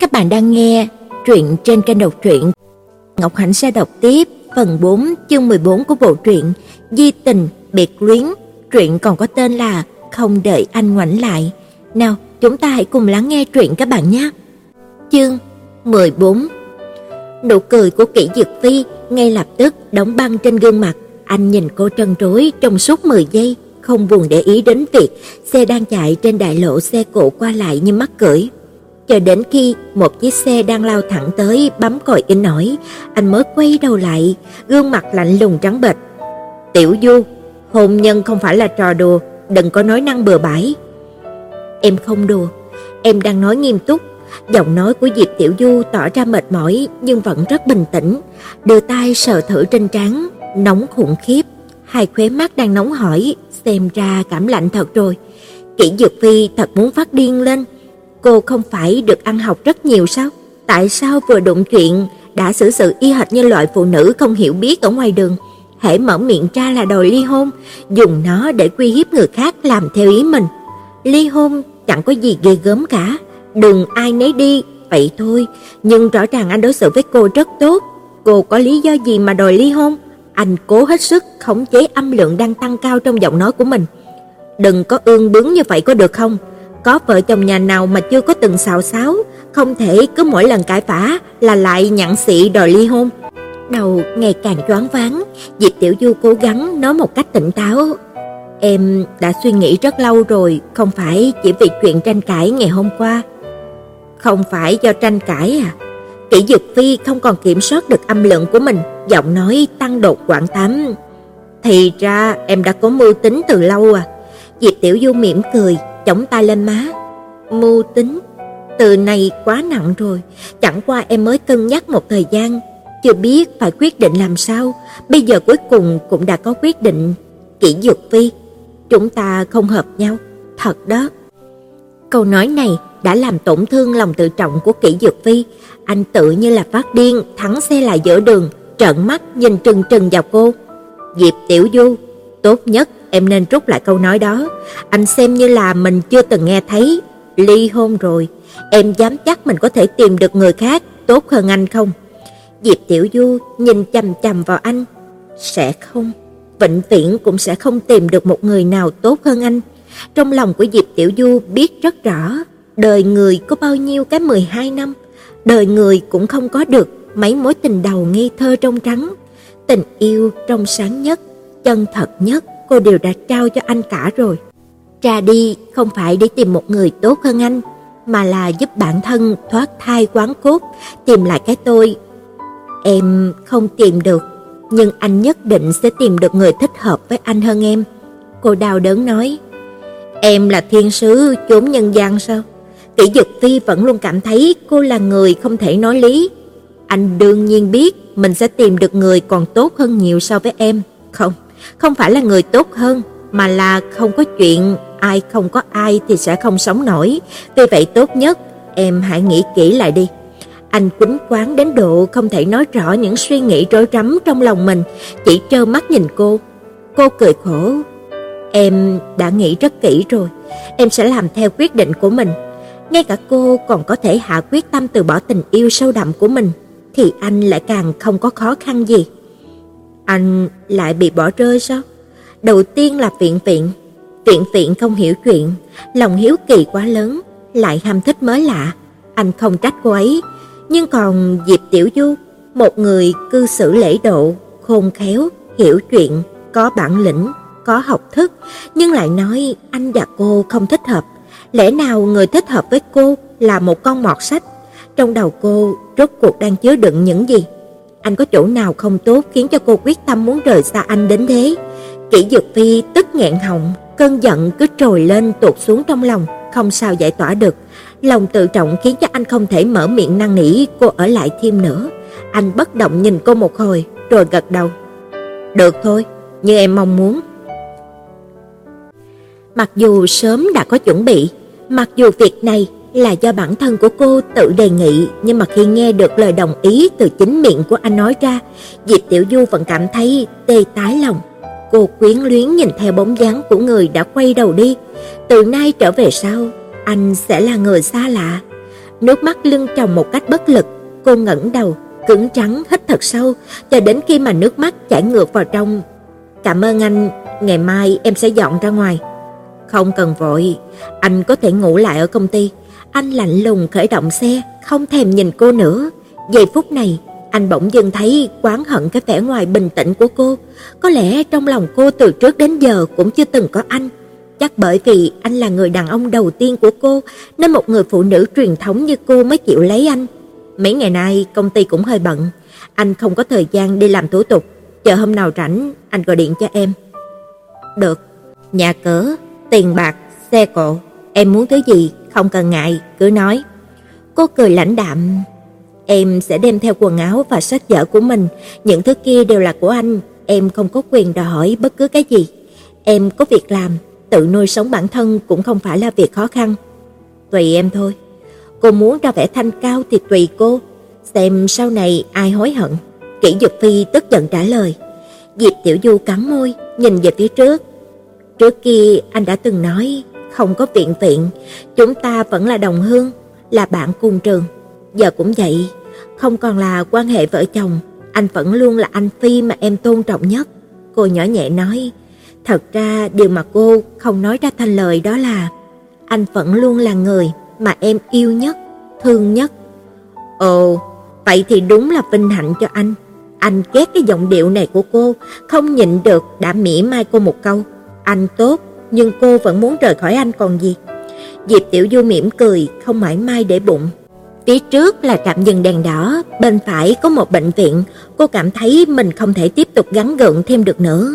Các bạn đang nghe truyện trên kênh đọc truyện. Ngọc Hạnh sẽ đọc tiếp phần 4 chương 14 của bộ truyện Di tình biệt luyến. Truyện còn có tên là Không đợi anh ngoảnh lại. Nào, chúng ta hãy cùng lắng nghe truyện các bạn nhé. Chương 14. Nụ cười của Kỷ Dược Phi ngay lập tức đóng băng trên gương mặt. Anh nhìn cô trân trối trong suốt 10 giây, không buồn để ý đến việc xe đang chạy trên đại lộ xe cộ qua lại như mắc cưỡi. Cho đến khi một chiếc xe đang lao thẳng tới bấm còi inh ỏi, anh mới quay đầu lại, gương mặt lạnh lùng trắng bệch. "Tiểu Du, hôn nhân không phải là trò đùa, đừng có nói năng bừa bãi." "Em không đùa, em đang nói nghiêm túc." Giọng nói của Diệp Tiểu Du tỏ ra mệt mỏi nhưng vẫn rất bình tĩnh, đưa tay sờ thử trên trán, nóng khủng khiếp, hai khóe mắt đang nóng hổi, xem ra cảm lạnh thật rồi. Kỷ Dược Phi thật muốn phát điên lên. Cô không phải được ăn học rất nhiều sao? Tại sao vừa đụng chuyện đã xử sự y hệt như loại phụ nữ không hiểu biết ở ngoài đường, hễ mở miệng ra là đòi ly hôn, dùng nó để uy hiếp người khác làm theo ý mình. Ly hôn chẳng có gì ghê gớm cả, đừng ai nấy đi, vậy thôi. Nhưng rõ ràng anh đối xử với cô rất tốt, cô có lý do gì mà đòi ly hôn? Anh cố hết sức khống chế âm lượng đang tăng cao trong giọng nói của mình. "Đừng có ương bướng như vậy có được không? Có vợ chồng nhà nào mà chưa có từng xào xáo, không thể cứ mỗi lần cãi vã là lại nhặng xị đòi ly hôn." Đầu ngày càng choáng váng, Diệp Tiểu Du cố gắng nói một cách tỉnh táo. "Em đã suy nghĩ rất lâu rồi, không phải chỉ vì chuyện tranh cãi ngày hôm qua." "Không phải do tranh cãi à?" Kỷ Dược Phi không còn kiểm soát được âm lượng của mình, giọng nói tăng đột quãng tám. "Thì ra em đã có mưu tính từ lâu à?" Diệp Tiểu Du mỉm cười, chống tay lên má. "Mưu tính, từ này quá nặng rồi, chẳng qua em mới cân nhắc một thời gian, chưa biết phải quyết định làm sao, bây giờ cuối cùng cũng đã có quyết định." "Kỷ Dược Phi, chúng ta không hợp nhau, thật đó." Câu nói này đã làm tổn thương lòng tự trọng của Kỷ Dược Phi. Anh tự như là phát điên, thắng xe lại giữa đường, trợn mắt nhìn trừng trừng vào cô. "Diệp Tiểu Du, tốt nhất em nên rút lại câu nói đó. Anh xem như là mình chưa từng nghe thấy. Ly hôn rồi, em dám chắc mình có thể tìm được người khác tốt hơn anh không?" Diệp Tiểu Du nhìn chằm chằm vào anh. "Sẽ không, vĩnh viễn cũng sẽ không tìm được một người nào tốt hơn anh." Trong lòng của Diệp Tiểu Du biết rất rõ, đời người có bao nhiêu cái 12 năm, đời người cũng không có được mấy mối tình đầu ngây thơ trong trắng. Tình yêu trong sáng nhất, chân thật nhất cô đều đã trao cho anh cả rồi. Ra đi không phải để tìm một người tốt hơn anh, mà là giúp bản thân thoát thai hoán cốt, tìm lại cái tôi. "Em không tìm được, nhưng anh nhất định sẽ tìm được người thích hợp với anh hơn em." Cô đau đớn nói. "Em là thiên sứ chốn nhân gian sao?" Kỷ Dược Phi vẫn luôn cảm thấy cô là người không thể nói lý. "Anh đương nhiên biết mình sẽ tìm được người còn tốt hơn nhiều so với em. Không, không phải là người tốt hơn, mà là không có chuyện ai không có ai thì sẽ không sống nổi. Vì vậy tốt nhất em hãy nghĩ kỹ lại đi." Anh quýnh quáng đến độ không thể nói rõ những suy nghĩ rối rắm trong lòng mình, chỉ trơ mắt nhìn cô. Cô cười khổ. "Em đã nghĩ rất kỹ rồi, em sẽ làm theo quyết định của mình." Ngay cả cô còn có thể hạ quyết tâm từ bỏ tình yêu sâu đậm của mình, thì anh lại càng không có khó khăn gì. "Anh lại bị bỏ rơi sao?" Đầu tiên là viện viện không hiểu chuyện, lòng hiếu kỳ quá lớn, lại ham thích mới lạ. Anh không trách cô ấy, nhưng còn Diệp Tiểu Du, một người cư xử lễ độ, khôn khéo, hiểu chuyện, có bản lĩnh, có học thức, nhưng lại nói anh và cô không thích hợp. Lẽ nào người thích hợp với cô là một con mọt sách? Trong đầu cô rốt cuộc đang chứa đựng những gì? Anh có chỗ nào không tốt khiến cho cô quyết tâm muốn rời xa anh đến thế? Kỷ Dược Phi tức nghẹn họng, cơn giận cứ trồi lên tuột xuống trong lòng, không sao giải tỏa được. Lòng tự trọng khiến cho anh không thể mở miệng năn nỉ cô ở lại thêm nữa. Anh bất động nhìn cô một hồi, rồi gật đầu. "Được thôi, như em mong muốn." Mặc dù sớm đã có chuẩn bị, mặc dù việc này là do bản thân của cô tự đề nghị, nhưng mà khi nghe được lời đồng ý từ chính miệng của anh nói ra, Diệp Tiểu Du vẫn cảm thấy tê tái lòng. Cô quyến luyến nhìn theo bóng dáng của người đã quay đầu đi. Từ nay trở về sau, anh sẽ là người xa lạ. Nước mắt lưng tròng một cách bất lực, cô ngẩng đầu, cứng trắng hít thật sâu, cho đến khi mà nước mắt chảy ngược vào trong. Cảm ơn anh, ngày mai em sẽ dọn ra ngoài. Không cần vội, anh có thể ngủ lại ở công ty. Anh lạnh lùng khởi động xe, không thèm nhìn cô nữa. Giây phút này, anh bỗng dưng thấy oán hận cái vẻ ngoài bình tĩnh của cô. Có lẽ trong lòng cô từ trước đến giờ cũng chưa từng có anh. Chắc bởi vì anh là người đàn ông đầu tiên của cô, nên một người phụ nữ truyền thống như cô mới chịu lấy anh. Mấy ngày nay công ty cũng hơi bận, anh không có thời gian đi làm thủ tục. Chờ hôm nào rảnh, anh gọi điện cho em. Được, nhà cửa, tiền bạc, xe cộ, em muốn thứ gì không cần ngại, cứ nói. Cô cười lãnh đạm. Em sẽ đem theo quần áo và sách vở của mình, những thứ kia đều là của anh, em không có quyền đòi hỏi bất cứ cái gì. Em có việc làm, tự nuôi sống bản thân cũng không phải là việc khó khăn. Tùy em thôi. Cô muốn ra vẻ thanh cao thì tùy cô, xem sau này ai hối hận. Kỷ Dược Phi tức giận trả lời. Diệp Tiểu Du cắn môi, nhìn về phía trước. Trước kia anh đã từng nói, không có viện viện, chúng ta vẫn là đồng hương, là bạn cùng trường. Giờ cũng vậy, không còn là quan hệ vợ chồng, anh vẫn luôn là anh Phi mà em tôn trọng nhất. Cô nhỏ nhẹ nói. Thật ra điều mà cô không nói ra thành lời đó là anh vẫn luôn là người mà em yêu nhất, thương nhất. Ồ, vậy thì đúng là vinh hạnh cho anh. Anh ghét cái giọng điệu này của cô, không nhịn được đã mỉa mai cô một câu. Anh tốt, nhưng cô vẫn muốn rời khỏi anh còn gì. Diệp Tiểu Du mỉm cười, không mãi mai để bụng. Phía trước là trạm dừng đèn đỏ, bên phải có một bệnh viện. Cô cảm thấy mình không thể tiếp tục gắng gượng thêm được nữa.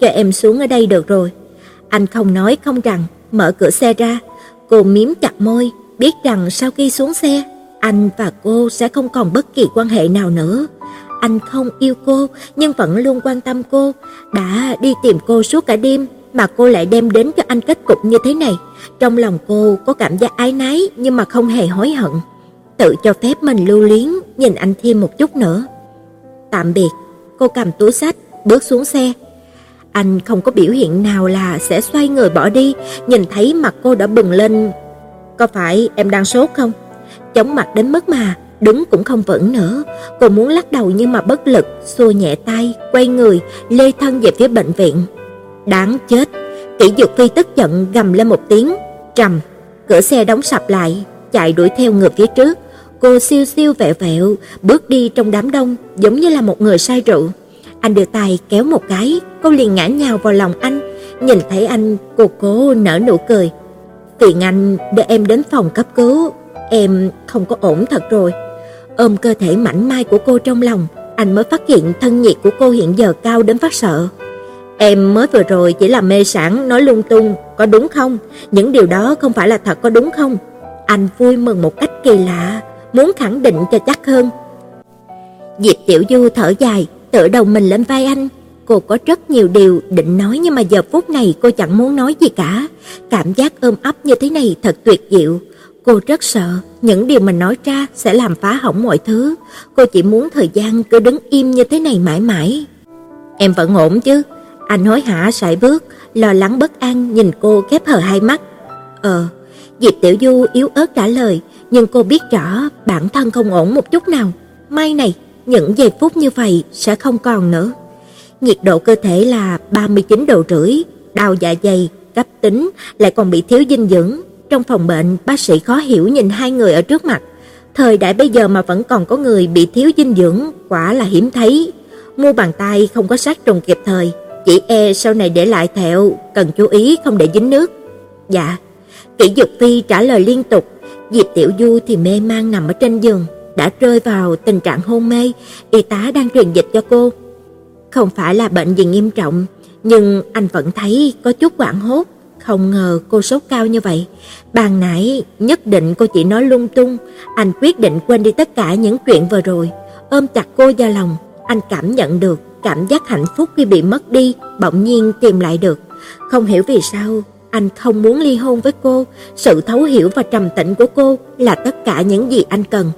Cho em xuống ở đây được rồi. Anh không nói không rằng, mở cửa xe ra. Cô mím chặt môi, biết rằng sau khi xuống xe, anh và cô sẽ không còn bất kỳ quan hệ nào nữa. Anh không yêu cô, nhưng vẫn luôn quan tâm cô. Đã đi tìm cô suốt cả đêm, mà cô lại đem đến cho anh kết cục như thế này. Trong lòng cô có cảm giác áy náy, nhưng mà không hề hối hận. Tự cho phép mình lưu luyến, nhìn anh thêm một chút nữa. Tạm biệt, cô cầm túi sách, bước xuống xe. Anh không có biểu hiện nào là sẽ xoay người bỏ đi, nhìn thấy mặt cô đã bừng lên. Có phải em đang sốt không? Chóng mặt đến mức mà đứng cũng không vững nữa. Cô muốn lắc đầu nhưng mà bất lực, xua nhẹ tay, quay người, lê thân về phía bệnh viện. Đáng chết! Kỷ Dược Phi tức giận gầm lên một tiếng, trầm. Cửa xe đóng sập lại, chạy đuổi theo ngược phía trước. Cô siêu siêu vẹo vẹo bước đi trong đám đông, giống như là một người say rượu. Anh đưa tay kéo một cái, cô liền ngã nhào vào lòng anh. Nhìn thấy anh, cô cố nở nụ cười. Phiền anh đưa em đến phòng cấp cứu, em không có ổn thật rồi. Ôm cơ thể mảnh mai của cô trong lòng, anh mới phát hiện thân nhiệt của cô hiện giờ cao đến phát sợ. Em mới vừa rồi chỉ là mê sảng, nói lung tung, có đúng không? Những điều đó không phải là thật, có đúng không? Anh vui mừng một cách kỳ lạ, muốn khẳng định cho chắc hơn. Diệp Tiểu Du thở dài, tựa đầu mình lên vai anh. Cô có rất nhiều điều định nói, nhưng mà giờ phút này cô chẳng muốn nói gì cả. Cảm giác ôm ấp như thế này thật tuyệt diệu. Cô rất sợ những điều mình nói ra sẽ làm phá hỏng mọi thứ. Cô chỉ muốn thời gian cứ đứng im như thế này mãi mãi. Em vẫn ổn chứ? Anh hối hả sải bước, lo lắng bất an nhìn cô khép hờ hai mắt. Diệp Tiểu Du yếu ớt trả lời, nhưng cô biết rõ bản thân không ổn một chút nào. May này, những giây phút như vậy sẽ không còn nữa. Nhiệt độ cơ thể là 39,5 độ, đau dạ dày, cấp tính, lại còn bị thiếu dinh dưỡng. Trong phòng bệnh, bác sĩ khó hiểu nhìn hai người ở trước mặt. Thời đại bây giờ mà vẫn còn có người bị thiếu dinh dưỡng, quả là hiếm thấy. Mu bàn tay không có sát trùng kịp thời, chỉ e sau này để lại thẹo, cần chú ý không để dính nước. Dạ, Kỷ Dược Phi trả lời liên tục. Diệp Tiểu Du thì mê man nằm ở trên giường, đã rơi vào tình trạng hôn mê. Y tá đang truyền dịch cho cô. Không phải là bệnh gì nghiêm trọng, nhưng anh vẫn thấy có chút hoảng hốt. Không ngờ cô sốt cao như vậy. Ban nãy nhất định cô chỉ nói lung tung. Anh quyết định quên đi tất cả những chuyện vừa rồi, ôm chặt cô vào lòng. Anh cảm nhận được cảm giác hạnh phúc khi bị mất đi bỗng nhiên tìm lại được. Không hiểu vì sao anh không muốn ly hôn với cô. Sự thấu hiểu và trầm tĩnh của cô là tất cả những gì anh cần.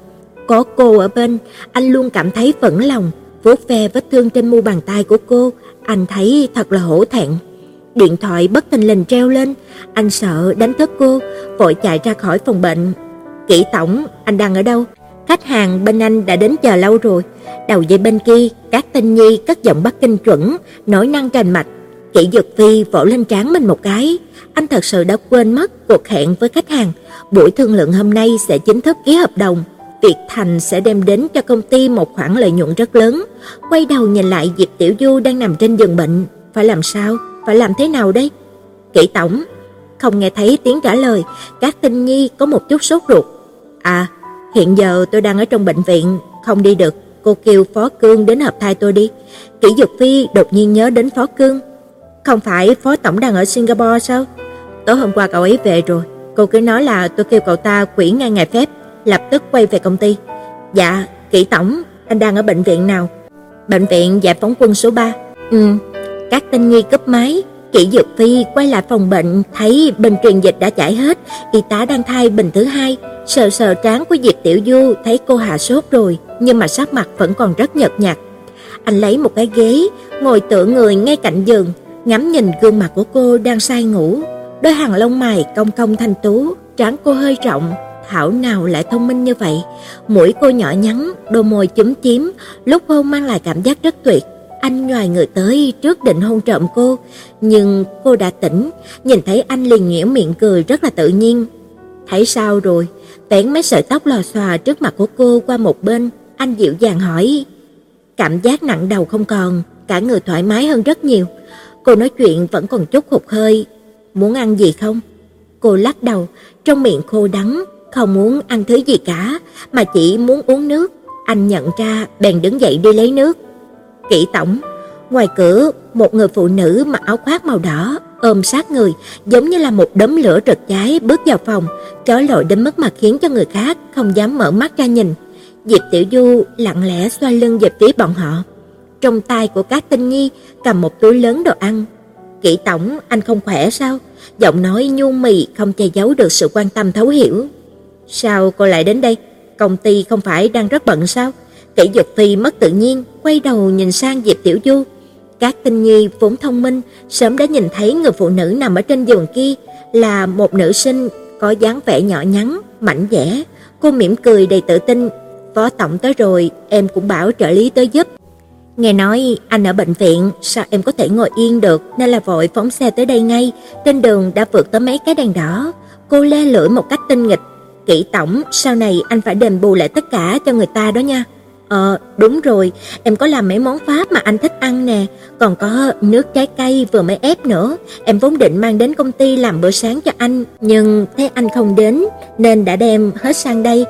Có cô ở bên, anh luôn cảm thấy vững lòng. Vuốt ve vết thương trên mu bàn tay của cô, anh thấy thật là hổ thẹn. Điện thoại bất thình lình treo lên, anh sợ đánh thức cô, vội chạy ra khỏi phòng bệnh. Kỷ tổng, anh đang ở đâu? Khách hàng bên anh đã đến chờ lâu rồi. Đầu dây bên kia, Cát Tinh Nhi cất giọng Bắc Kinh chuẩn, nổi năng rành mạch. Kỷ Dược Phi vỗ lên trán mình một cái. Anh thật sự đã quên mất cuộc hẹn với khách hàng. Buổi thương lượng hôm nay sẽ chính thức ký hợp đồng. Việc thành sẽ đem đến cho công ty một khoản lợi nhuận rất lớn. Quay đầu nhìn lại Diệp Tiểu Du đang nằm trên giường bệnh. Phải làm sao? Phải làm thế nào đây? Kỷ tổng. Không nghe thấy tiếng trả lời, Cát Tinh Nhi có một chút sốt ruột. À, hiện giờ tôi đang ở trong bệnh viện, không đi được. Cô kêu Phó Cương đến hợp thai tôi đi. Kỷ Dược Phi đột nhiên nhớ đến Phó Cương. Không phải Phó tổng đang ở Singapore sao? Tối hôm qua cậu ấy về rồi. Cô cứ nói là tôi kêu cậu ta quỷ ngay ngày phép, lập tức quay về công ty. Dạ, Kỷ tổng, anh đang ở bệnh viện nào? Bệnh viện Giải phóng quân số 3. Cát Tinh Nhi cúp máy. Kỷ Dược Phi quay lại phòng bệnh, thấy bình truyền dịch đã chảy hết, y tá đang thay bình thứ hai. Sờ sờ trán của Diệp Tiểu Du, thấy cô hạ sốt rồi, nhưng mà sắc mặt vẫn còn rất nhợt nhạt. Anh lấy một cái ghế, ngồi tựa người ngay cạnh giường, ngắm nhìn gương mặt của cô đang say ngủ. Đôi hàng lông mày cong cong thanh tú, trán cô hơi rộng, thảo nào lại thông minh như vậy. Mũi cô nhỏ nhắn, đôi môi chúm chím, lúc hôn mang lại cảm giác rất tuyệt. Anh nhoài người tới trước định hôn trộm cô, nhưng cô đã tỉnh, nhìn thấy anh liền nhếch miệng cười rất là tự nhiên. Thấy sao rồi? Vén mấy sợi tóc lòa xòa trước mặt của cô qua một bên, anh dịu dàng hỏi. Cảm giác nặng đầu không còn, cả người thoải mái hơn rất nhiều. Cô nói chuyện vẫn còn chút hụt hơi. Muốn ăn gì không? Cô lắc đầu, trong miệng khô đắng, không muốn ăn thứ gì cả, mà chỉ muốn uống nước. Anh nhận ra, bèn đứng dậy đi lấy nước. Kỷ tổng. Ngoài cửa, một người phụ nữ mặc áo khoác màu đỏ ôm sát người, giống như là một đốm lửa rực cháy bước vào phòng, chói lọi đến mức mà khiến cho người khác không dám mở mắt ra nhìn. Diệp Tiểu Du lặng lẽ xoay lưng về phía bọn họ. Trong tay của Cát Tinh Nghi cầm một túi lớn đồ ăn. Kỷ tổng, anh không khỏe sao? Giọng nói nhu mì không che giấu được sự quan tâm thấu hiểu. Sao cô lại đến đây? Công ty không phải đang rất bận sao? Kỷ Dược Phi mất tự nhiên, quay đầu nhìn sang Diệp Tiểu Du. Cát Tinh Nghi vốn thông minh, sớm đã nhìn thấy người phụ nữ nằm ở trên giường kia là một nữ sinh có dáng vẻ nhỏ nhắn, mảnh dẻ. Cô mỉm cười đầy tự tin. Phó tổng tới rồi, em cũng bảo trợ lý tới giúp. Nghe nói anh ở bệnh viện, sao em có thể ngồi yên được, nên là vội phóng xe tới đây ngay. Trên đường đã vượt tới mấy cái đèn đỏ. Cô le lưỡi một cách tinh nghịch. Kỷ tổng, sau này anh phải đền bù lại tất cả cho người ta đó nha. Đúng rồi, em có làm mấy món Pháp mà anh thích ăn nè, còn có nước trái cây vừa mới ép nữa. Em vốn định mang đến công ty làm bữa sáng cho anh, nhưng thấy anh không đến nên đã đem hết sang đây.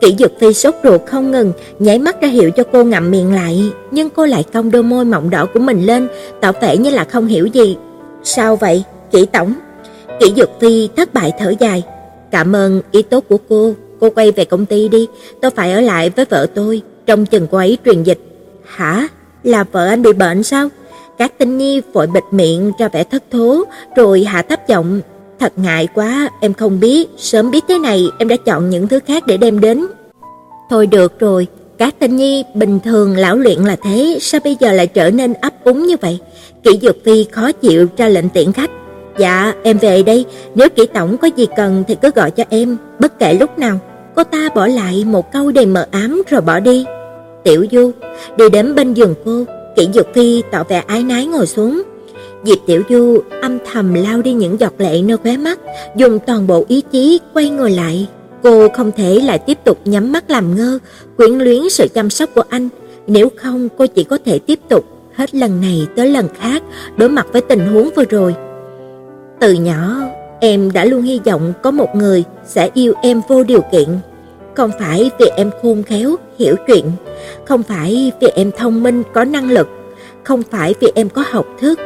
Kỷ Dược Phi sốt ruột không ngừng, nháy mắt ra hiệu cho cô ngậm miệng lại, nhưng cô lại cong đôi môi mọng đỏ của mình lên, tỏ vẻ như là không hiểu gì. Sao vậy, Kỷ tổng? Kỷ Dược Phi thất bại thở dài. Cảm ơn ý tốt của cô quay về công ty đi, tôi phải ở lại với vợ tôi. Trong chừng cô ấy truyền dịch. Hả? Là vợ anh bị bệnh sao? Cát Tinh Nhi vội bịt miệng ra vẻ thất thố, rồi hạ thấp giọng. Thật ngại quá, em không biết. Sớm biết thế này, em đã chọn những thứ khác để đem đến. Thôi được rồi, Cát Tinh Nhi bình thường lão luyện là thế, sao bây giờ lại trở nên ấp úng như vậy? Kỷ Dược Phi khó chịu ra lệnh tiễn khách. Dạ, em về đây. Nếu Kỷ tổng có gì cần thì cứ gọi cho em, bất kể lúc nào. Cô ta bỏ lại một câu đầy mờ ám rồi bỏ đi. Tiểu Du đi đến bên giường cô. Kỷ Dược Phi tỏ vẻ ái nái ngồi xuống. Diệp Tiểu Du âm thầm lau đi những giọt lệ nơi khóe mắt, dùng toàn bộ ý chí quay ngồi lại. Cô không thể lại tiếp tục nhắm mắt làm ngơ, quyến luyến sự chăm sóc của anh. Nếu không, cô chỉ có thể tiếp tục hết lần này tới lần khác đối mặt với tình huống vừa rồi. Từ nhỏ, em đã luôn hy vọng có một người sẽ yêu em vô điều kiện. Không phải vì em khôn khéo, hiểu chuyện. Không phải vì em thông minh, có năng lực. Không phải vì em có học thức.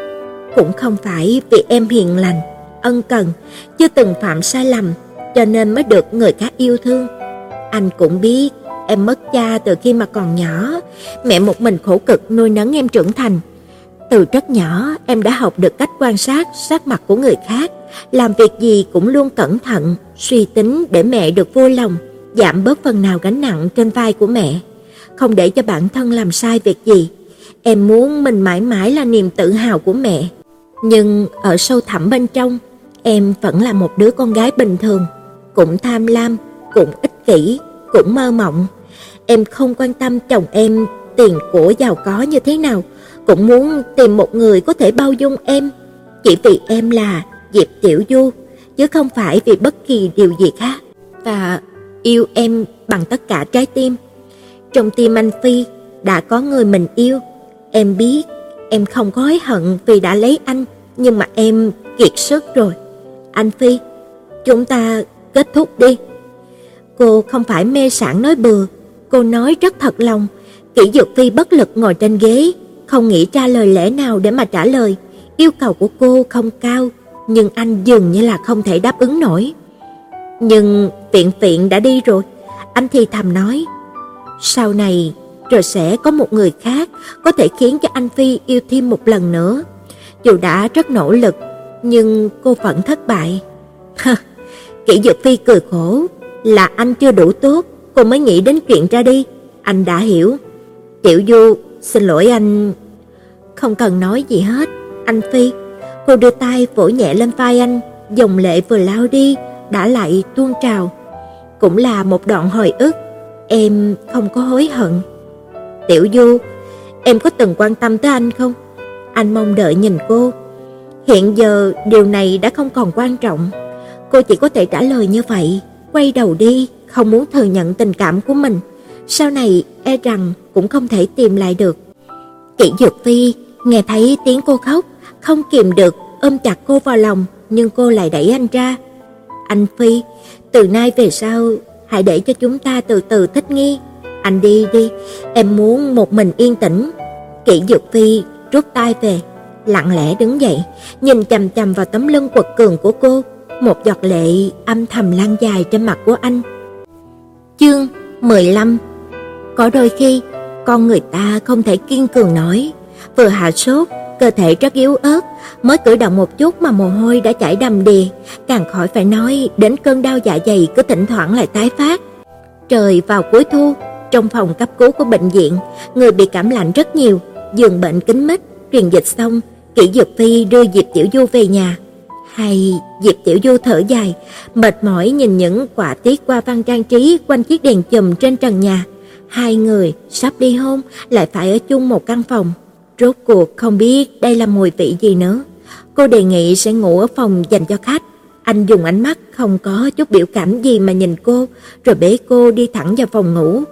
Cũng không phải vì em hiền lành, ân cần, chưa từng phạm sai lầm, cho nên mới được người khác yêu thương. Anh cũng biết, em mất cha từ khi mà còn nhỏ. Mẹ một mình khổ cực nuôi nấng em trưởng thành. Từ rất nhỏ, em đã học được cách quan sát sắc mặt của người khác. Làm việc gì cũng luôn cẩn thận, suy tính để mẹ được vui lòng, giảm bớt phần nào gánh nặng trên vai của mẹ, không để cho bản thân làm sai việc gì. Em muốn mình mãi mãi là niềm tự hào của mẹ. Nhưng ở sâu thẳm bên trong, em vẫn là một đứa con gái bình thường, cũng tham lam, cũng ích kỷ, cũng mơ mộng. Em không quan tâm chồng em tiền của giàu có như thế nào, cũng muốn tìm một người có thể bao dung em, chỉ vì em là Diệp Tiểu Du, chứ không phải vì bất kỳ điều gì khác. Và yêu em bằng tất cả trái tim. Trong tim anh Phi đã có người mình yêu. Em biết em không có hối hận vì đã lấy anh, nhưng mà em kiệt sức rồi. Anh Phi, chúng ta kết thúc đi. Cô không phải mê sảng nói bừa, cô nói rất thật lòng. Kỷ Dược Phi bất lực ngồi trên ghế, không nghĩ ra lời lẽ nào để mà trả lời. Yêu cầu của cô không cao, nhưng anh dường như là không thể đáp ứng nổi. Nhưng Viện Viện đã đi rồi, anh thì thầm nói. Sau này rồi sẽ có một người khác có thể khiến cho anh Phi yêu thêm một lần nữa. Dù đã rất nỗ lực, nhưng cô vẫn thất bại. Kỷ Dược Phi cười khổ. Là anh chưa đủ tốt, cô mới nghĩ đến chuyện ra đi. Anh đã hiểu. Tiểu Du, xin lỗi anh. Không cần nói gì hết, anh Phi. Cô đưa tay vỗ nhẹ lên vai anh. Dòng lệ vừa lao đi đã lại tuôn trào. Cũng là một đoạn hồi ức. Em không có hối hận. Tiểu Du, em có từng quan tâm tới anh không? Anh mong đợi nhìn cô. Hiện giờ điều này đã không còn quan trọng. Cô chỉ có thể trả lời như vậy, quay đầu đi, không muốn thừa nhận tình cảm của mình. Sau này e rằng cũng không thể tìm lại được. Kỷ Dược Phi nghe thấy tiếng cô khóc, không kìm được ôm chặt cô vào lòng, nhưng cô lại đẩy anh ra. Anh Phi, từ nay về sau hãy để cho chúng ta từ từ thích nghi. Anh đi đi, em muốn một mình yên tĩnh. Kỷ Dược Phi rút tay về, lặng lẽ đứng dậy, nhìn chằm chằm vào tấm lưng quật cường của cô. Một giọt lệ âm thầm lan dài trên mặt của anh. Chương 15. Có đôi khi con người ta không thể kiên cường nổi. Vừa hạ sốt, cơ thể rất yếu ớt, mới cử động một chút mà mồ hôi đã chảy đầm đìa, càng khỏi phải nói đến cơn đau dạ dày cứ thỉnh thoảng lại tái phát. Trời vào cuối thu, trong phòng cấp cứu của bệnh viện, người bị cảm lạnh rất nhiều, giường bệnh kín mít. Truyền dịch xong, Kỷ Dược Phi đưa Diệp Tiểu Du về nhà. Hay Diệp Tiểu Du thở dài, mệt mỏi nhìn những quả tiết qua văn trang trí quanh chiếc đèn chùm trên trần nhà. Hai người sắp ly hôn lại phải ở chung một căn phòng. Rốt cuộc không biết đây là mùi vị gì nữa. Cô đề nghị sẽ ngủ ở phòng dành cho khách. Anh dùng ánh mắt không có chút biểu cảm gì mà nhìn cô, rồi bế cô đi thẳng vào phòng ngủ.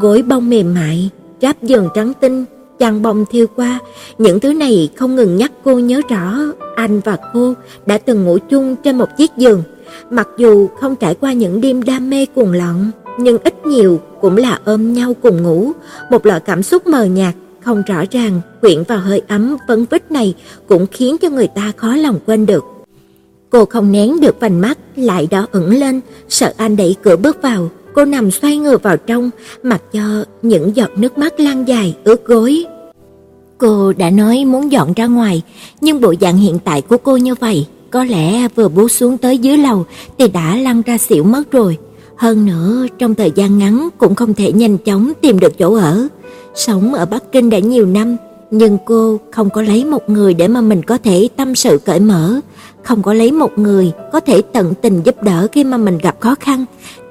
Gối bông mềm mại, ráp giường trắng tinh, chăn bông thiêu qua, những thứ này không ngừng nhắc cô nhớ rõ anh và cô đã từng ngủ chung trên một chiếc giường. Mặc dù không trải qua những đêm đam mê cuồng loạn, nhưng ít nhiều cũng là ôm nhau cùng ngủ. Một loại cảm xúc mờ nhạt, không rõ ràng, quyện vào hơi ấm vấn vít này cũng khiến cho người ta khó lòng quên được. Cô không nén được vành mắt lại đỏ ửng lên, sợ anh đẩy cửa bước vào. Cô nằm xoay người vào trong, mặc cho những giọt nước mắt lan dài ướt gối. Cô đã nói muốn dọn ra ngoài, nhưng bộ dạng hiện tại của cô như vậy, có lẽ vừa bước xuống tới dưới lầu thì đã lăn ra xỉu mất rồi. Hơn nữa, trong thời gian ngắn cũng không thể nhanh chóng tìm được chỗ ở. Sống ở Bắc Kinh đã nhiều năm, nhưng cô không có lấy một người để mà mình có thể tâm sự cởi mở, không có lấy một người có thể tận tình giúp đỡ khi mà mình gặp khó khăn.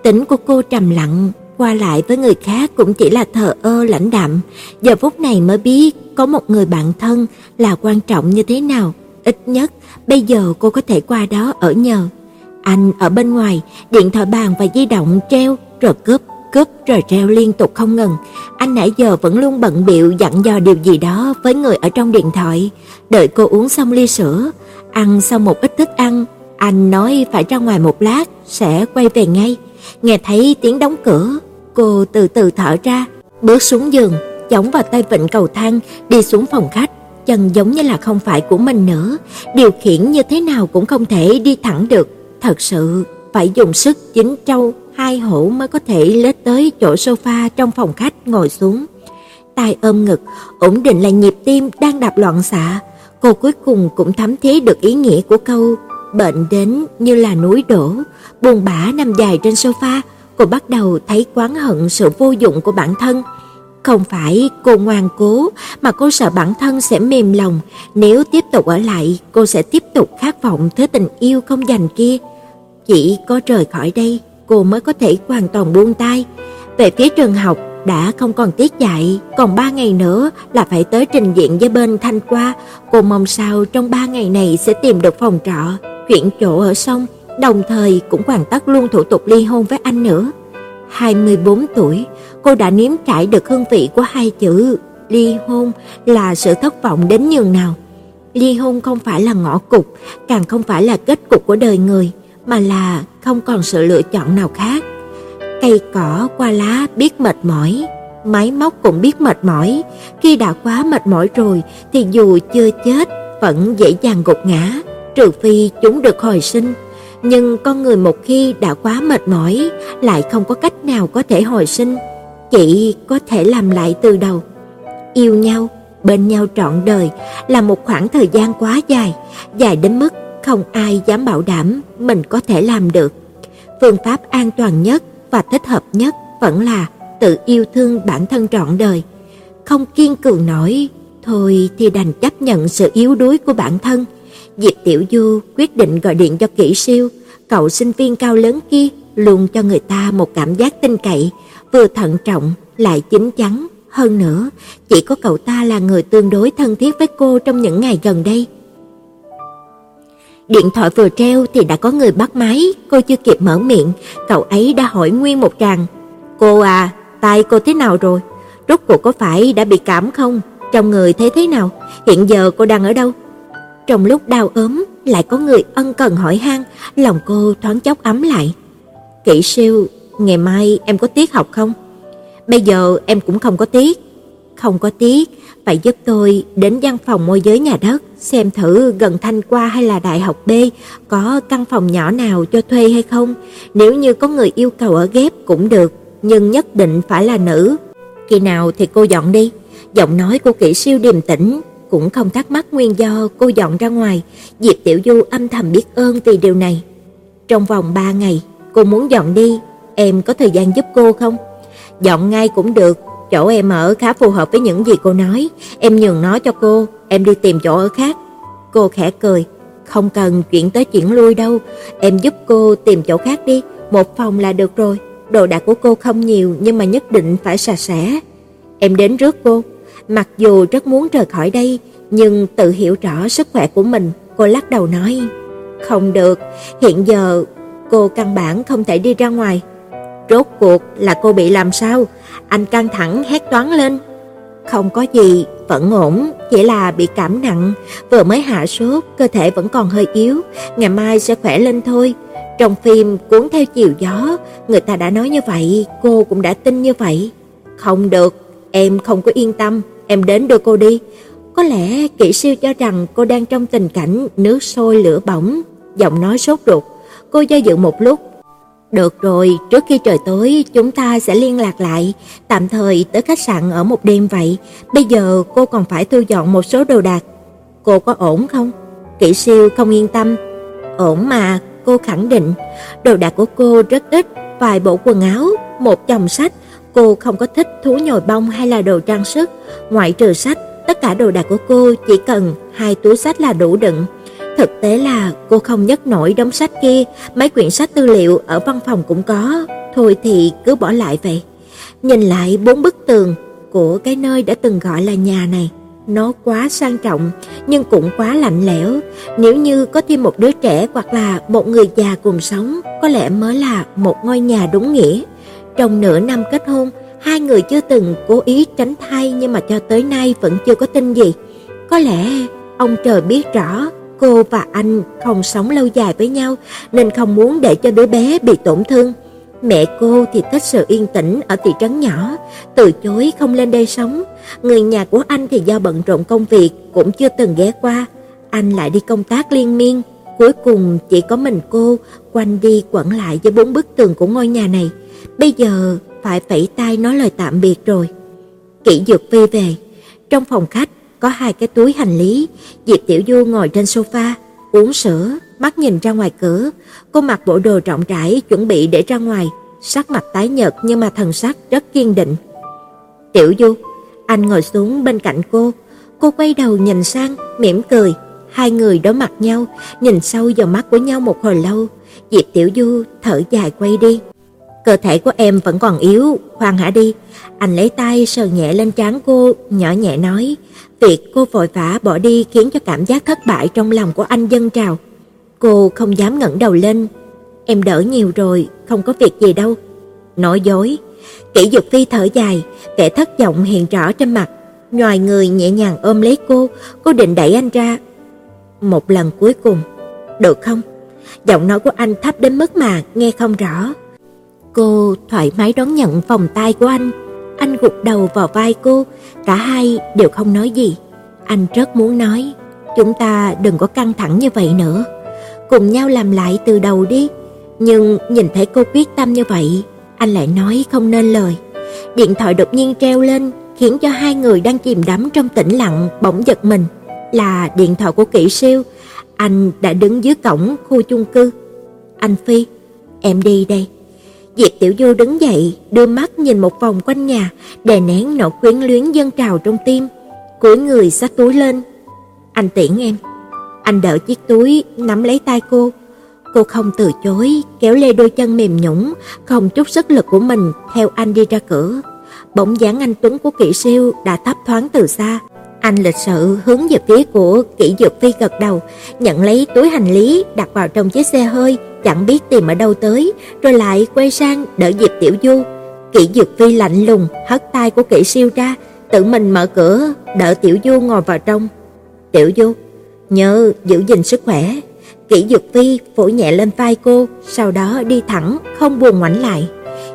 Tính của cô trầm lặng, qua lại với người khác cũng chỉ là thờ ơ lãnh đạm. Giờ phút này mới biết có một người bạn thân là quan trọng như thế nào. Ít nhất bây giờ cô có thể qua đó ở nhờ. Anh ở bên ngoài, điện thoại bàn và di động treo rồi cướp rồi treo liên tục không ngừng. Anh nãy giờ vẫn luôn bận bịu dặn dò điều gì đó với người ở trong điện thoại. Đợi cô uống xong ly sữa, ăn xong một ít thức ăn, anh nói phải ra ngoài một lát sẽ quay về ngay. Nghe thấy tiếng đóng cửa, cô từ từ thở ra, bước xuống giường, chống vào tay vịn cầu thang đi xuống phòng khách. Chân giống như là không phải của mình nữa, điều khiển như thế nào cũng không thể đi thẳng được. Thật sự phải dùng sức chín trâu hai hổ mới có thể lết tới chỗ sofa trong phòng khách ngồi xuống. Tay ôm ngực, ổn định lại nhịp tim đang đập loạn xạ. Cô cuối cùng cũng thấm thía được ý nghĩa của câu bệnh đến như là núi đổ. Buồn bã nằm dài trên sofa, cô bắt đầu thấy oán hận sự vô dụng của bản thân. Không phải cô ngoan cố, mà cô sợ bản thân sẽ mềm lòng. Nếu tiếp tục ở lại, cô sẽ tiếp tục khát vọng thứ tình yêu không dành kia. Chỉ có rời khỏi đây, cô mới có thể hoàn toàn buông tay. Về phía trường học đã không còn tiết dạy, còn 3 ngày nữa là phải tới trình diện với bên Thanh Qua. Cô mong sao trong 3 ngày này sẽ tìm được phòng trọ, chuyển chỗ ở xong, đồng thời cũng hoàn tất luôn thủ tục ly hôn với anh nữa. 24 tuổi, cô đã nếm trải được hương vị của hai chữ ly hôn là sự thất vọng đến nhường nào. Ly hôn không phải là ngõ cụt, càng không phải là kết cục của đời người, mà là không còn sự lựa chọn nào khác. Cây cỏ qua lá biết mệt mỏi, máy móc cũng biết mệt mỏi. Khi đã quá mệt mỏi rồi thì dù chưa chết vẫn dễ dàng gục ngã, trừ phi chúng được hồi sinh. Nhưng con người một khi đã quá mệt mỏi lại không có cách nào có thể hồi sinh, chỉ có thể làm lại từ đầu. Yêu nhau, bên nhau trọn đời là một khoảng thời gian quá dài, dài đến mức không ai dám bảo đảm mình có thể làm được. Phương pháp an toàn nhất và thích hợp nhất vẫn là tự yêu thương bản thân trọn đời. Không kiên cường nổi, thôi thì đành chấp nhận sự yếu đuối của bản thân. Diệp Tiểu Du quyết định gọi điện cho Kỷ Siêu. Cậu sinh viên cao lớn kia luôn cho người ta một cảm giác tin cậy, vừa thận trọng lại chín chắn. Hơn nữa, chỉ có cậu ta là người tương đối thân thiết với cô trong những ngày gần đây. Điện thoại vừa treo thì đã có người bắt máy. Cô chưa kịp mở miệng, cậu ấy đã hỏi nguyên một tràng: "Cô à, tay cô thế nào rồi? Rốt cuộc có phải đã bị cảm không? Trong người thấy thế nào? Hiện giờ cô đang ở đâu?" Trong lúc đau ốm lại có người ân cần hỏi han, lòng cô thoáng chốc ấm lại. "Kỷ Siêu, ngày mai em có tiết học không?" "Bây giờ em cũng không có tiết." "Không có tiết, phải giúp tôi đến văn phòng môi giới nhà đất, xem thử gần Thanh Qua hay là Đại học B có căn phòng nhỏ nào cho thuê hay không. Nếu như có người yêu cầu ở ghép cũng được, nhưng nhất định phải là nữ. Khi nào thì cô dọn đi." Giọng nói của Kỷ Siêu điềm tĩnh, cũng không thắc mắc nguyên do cô dọn ra ngoài. Diệp Tiểu Du âm thầm biết ơn vì điều này. "Trong vòng 3 ngày, cô muốn dọn đi, em có thời gian giúp cô không?" "Dọn ngay cũng được, chỗ em ở khá phù hợp với những gì cô nói. Em nhường nó cho cô, em đi tìm chỗ ở khác." Cô khẽ cười. "Không cần chuyển tới chuyển lui đâu, em giúp cô tìm chỗ khác đi, một phòng là được rồi. Đồ đạc của cô không nhiều nhưng mà nhất định phải sạch sẽ. Em đến rước cô." Mặc dù rất muốn rời khỏi đây, nhưng tự hiểu rõ sức khỏe của mình, cô lắc đầu nói: "Không được, hiện giờ cô căn bản không thể đi ra ngoài." "Rốt cuộc là cô bị làm sao?" Anh căng thẳng hét toáng lên. "Không có gì, vẫn ổn, chỉ là bị cảm nặng, vừa mới hạ sốt, cơ thể vẫn còn hơi yếu, ngày mai sẽ khỏe lên thôi. Trong phim Cuốn Theo Chiều Gió, người ta đã nói như vậy, cô cũng đã tin như vậy." "Không được, em không có yên tâm, em đến đưa cô đi." Có lẽ Kỷ Siêu cho rằng cô đang trong tình cảnh nước sôi lửa bỏng, giọng nói sốt ruột. Cô do dự một lúc. "Được rồi, trước khi trời tối chúng ta sẽ liên lạc lại, tạm thời tới khách sạn ở một đêm vậy. Bây giờ cô còn phải thu dọn một số đồ đạc." "Cô có ổn không?" Kỷ Siêu không yên tâm. "Ổn mà," cô khẳng định. Đồ đạc của cô rất ít, vài bộ quần áo, một chồng sách. Cô không có thích thú nhồi bông hay là đồ trang sức. Ngoại trừ sách, tất cả đồ đạc của cô chỉ cần 2 túi sách là đủ đựng. Thực tế là cô không nhấc nổi đống sách kia, mấy quyển sách tư liệu ở văn phòng cũng có, thôi thì cứ bỏ lại vậy. Nhìn lại 4 bức tường của cái nơi đã từng gọi là nhà này, nó quá sang trọng nhưng cũng quá lạnh lẽo. Nếu như có thêm một đứa trẻ hoặc là một người già cùng sống, có lẽ mới là một ngôi nhà đúng nghĩa. Trong nửa năm kết hôn, hai người chưa từng cố ý tránh thai nhưng mà cho tới nay vẫn chưa có tin gì. Có lẽ ông trời biết rõ cô và anh không sống lâu dài với nhau nên không muốn để cho đứa bé bị tổn thương. Mẹ cô thì thích sự yên tĩnh ở thị trấn nhỏ, từ chối không lên đây sống. Người nhà của anh thì do bận rộn công việc cũng chưa từng ghé qua. Anh lại đi công tác liên miên, cuối cùng chỉ có mình cô quanh đi quẩn lại với 4 bức tường của ngôi nhà này. Bây giờ phải phẩy tay nói lời tạm biệt rồi. Kỷ Dược Phi về. Trong phòng khách có 2 cái túi hành lý. Diệp Tiểu Du ngồi trên sofa uống sữa, mắt nhìn ra ngoài cửa. Cô mặc bộ đồ rộng rãi chuẩn bị để ra ngoài, sắc mặt tái nhợt nhưng mà thần sắc rất kiên định. "Tiểu Du." Anh ngồi xuống bên cạnh cô. Cô quay đầu nhìn sang, mỉm cười. Hai người đối mặt nhau, nhìn sâu vào mắt của nhau một hồi lâu. Diệp Tiểu Du thở dài quay đi. Cơ thể của em vẫn còn yếu, khoan hả đi. Anh lấy tay sờ nhẹ lên trán cô, nhỏ nhẹ nói. Việc cô vội vã bỏ đi khiến cho cảm giác thất bại trong lòng của anh dâng trào. Cô không dám ngẩng đầu lên. Em đỡ nhiều rồi, không có việc gì đâu. Nói dối. Kỷ Dược Phi thở dài, vẻ thất vọng hiện rõ trên mặt. Nhoài người nhẹ nhàng ôm lấy cô định đẩy anh ra. Một lần cuối cùng, được không? Giọng nói của anh thấp đến mức mà nghe không rõ. Cô thoải mái đón nhận vòng tay của anh. Anh gục đầu vào vai cô, cả hai đều không nói gì. Anh rất muốn nói, chúng ta đừng có căng thẳng như vậy nữa. Cùng nhau làm lại từ đầu đi. Nhưng nhìn thấy cô quyết tâm như vậy, anh lại nói không nên lời. Điện thoại đột nhiên treo lên, khiến cho hai người đang chìm đắm trong tĩnh lặng bỗng giật mình. Là điện thoại của Kỷ Siêu. Anh đã đứng dưới cổng khu chung cư. Anh Phi, em đi đây. Diệp Tiểu Du đứng dậy, đưa mắt nhìn một vòng quanh nhà, đè nén nỗi quyến luyến dâng trào trong tim. Cúi người xách túi lên. Anh tiễn em. Anh đỡ chiếc túi, nắm lấy tay cô. Cô không từ chối, kéo lê đôi chân mềm nhũn, không chút sức lực của mình theo anh đi ra cửa. Bóng dáng anh tuấn của Kỷ Siêu đã thấp thoáng từ xa. Anh lịch sự hướng về phía của Kỷ Dược Phi gật đầu, nhận lấy túi hành lý đặt vào trong chiếc xe hơi, chẳng biết tìm ở đâu tới, rồi lại quay sang đỡ Diệp Tiểu Du. Kỷ Dược Phi lạnh lùng hất tay của Kỷ Siêu ra, tự mình mở cửa, đỡ Tiểu Du ngồi vào trong. Tiểu Du, nhớ giữ gìn sức khỏe. Kỷ Dược Phi vỗ nhẹ lên vai cô, sau đó đi thẳng, không buồn ngoảnh lại.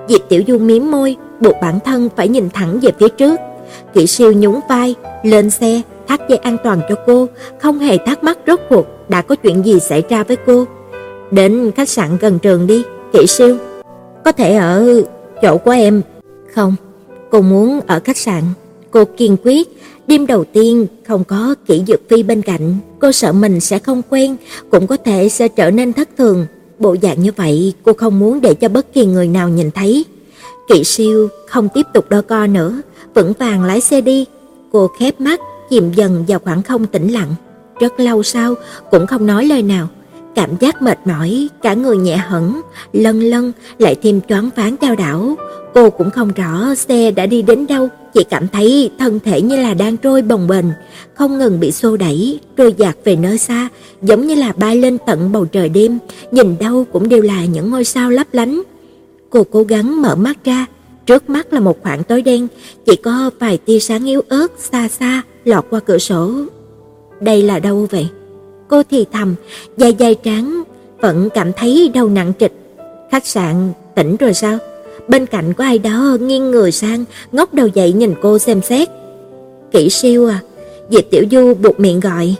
Diệp Tiểu Du mím môi, buộc bản thân phải nhìn thẳng về phía trước. Kỷ Siêu nhún vai, lên xe, thắt dây an toàn cho cô, không hề thắc mắc rốt cuộc đã có chuyện gì xảy ra với cô. Đến khách sạn gần trường đi, Kỷ Siêu. Có thể ở chỗ của em. Không, cô muốn ở khách sạn. Cô kiên quyết. Đêm đầu tiên không có Kỷ Dược Phi bên cạnh, cô sợ mình sẽ không quen, cũng có thể sẽ trở nên thất thường. Bộ dạng như vậy cô không muốn để cho bất kỳ người nào nhìn thấy. Kỷ Siêu không tiếp tục đo co nữa, vững vàng lái xe đi. Cô khép mắt, chìm dần vào khoảng không tĩnh lặng. Rất lâu sau cũng không nói lời nào. Cảm giác mệt mỏi, cả người nhẹ hẫng, lâng lâng, lại thêm choáng váng trao đảo. Cô cũng không rõ xe đã đi đến đâu, chỉ cảm thấy thân thể như là đang trôi bồng bềnh, không ngừng bị xô đẩy, trôi dạt về nơi xa, giống như là bay lên tận bầu trời đêm, nhìn đâu cũng đều là những ngôi sao lấp lánh. Cô cố gắng mở mắt ra, trước mắt là một khoảng tối đen, chỉ có vài tia sáng yếu ớt xa xa lọt qua cửa sổ. Đây là đâu vậy? Cô thì thầm, dai trán vẫn cảm thấy đầu nặng trịch. Khách sạn tỉnh rồi sao? Bên cạnh có ai đó nghiêng người sang, ngóc đầu dậy nhìn cô xem xét. Kỷ Siêu à? Diệp Tiểu Du buột miệng gọi.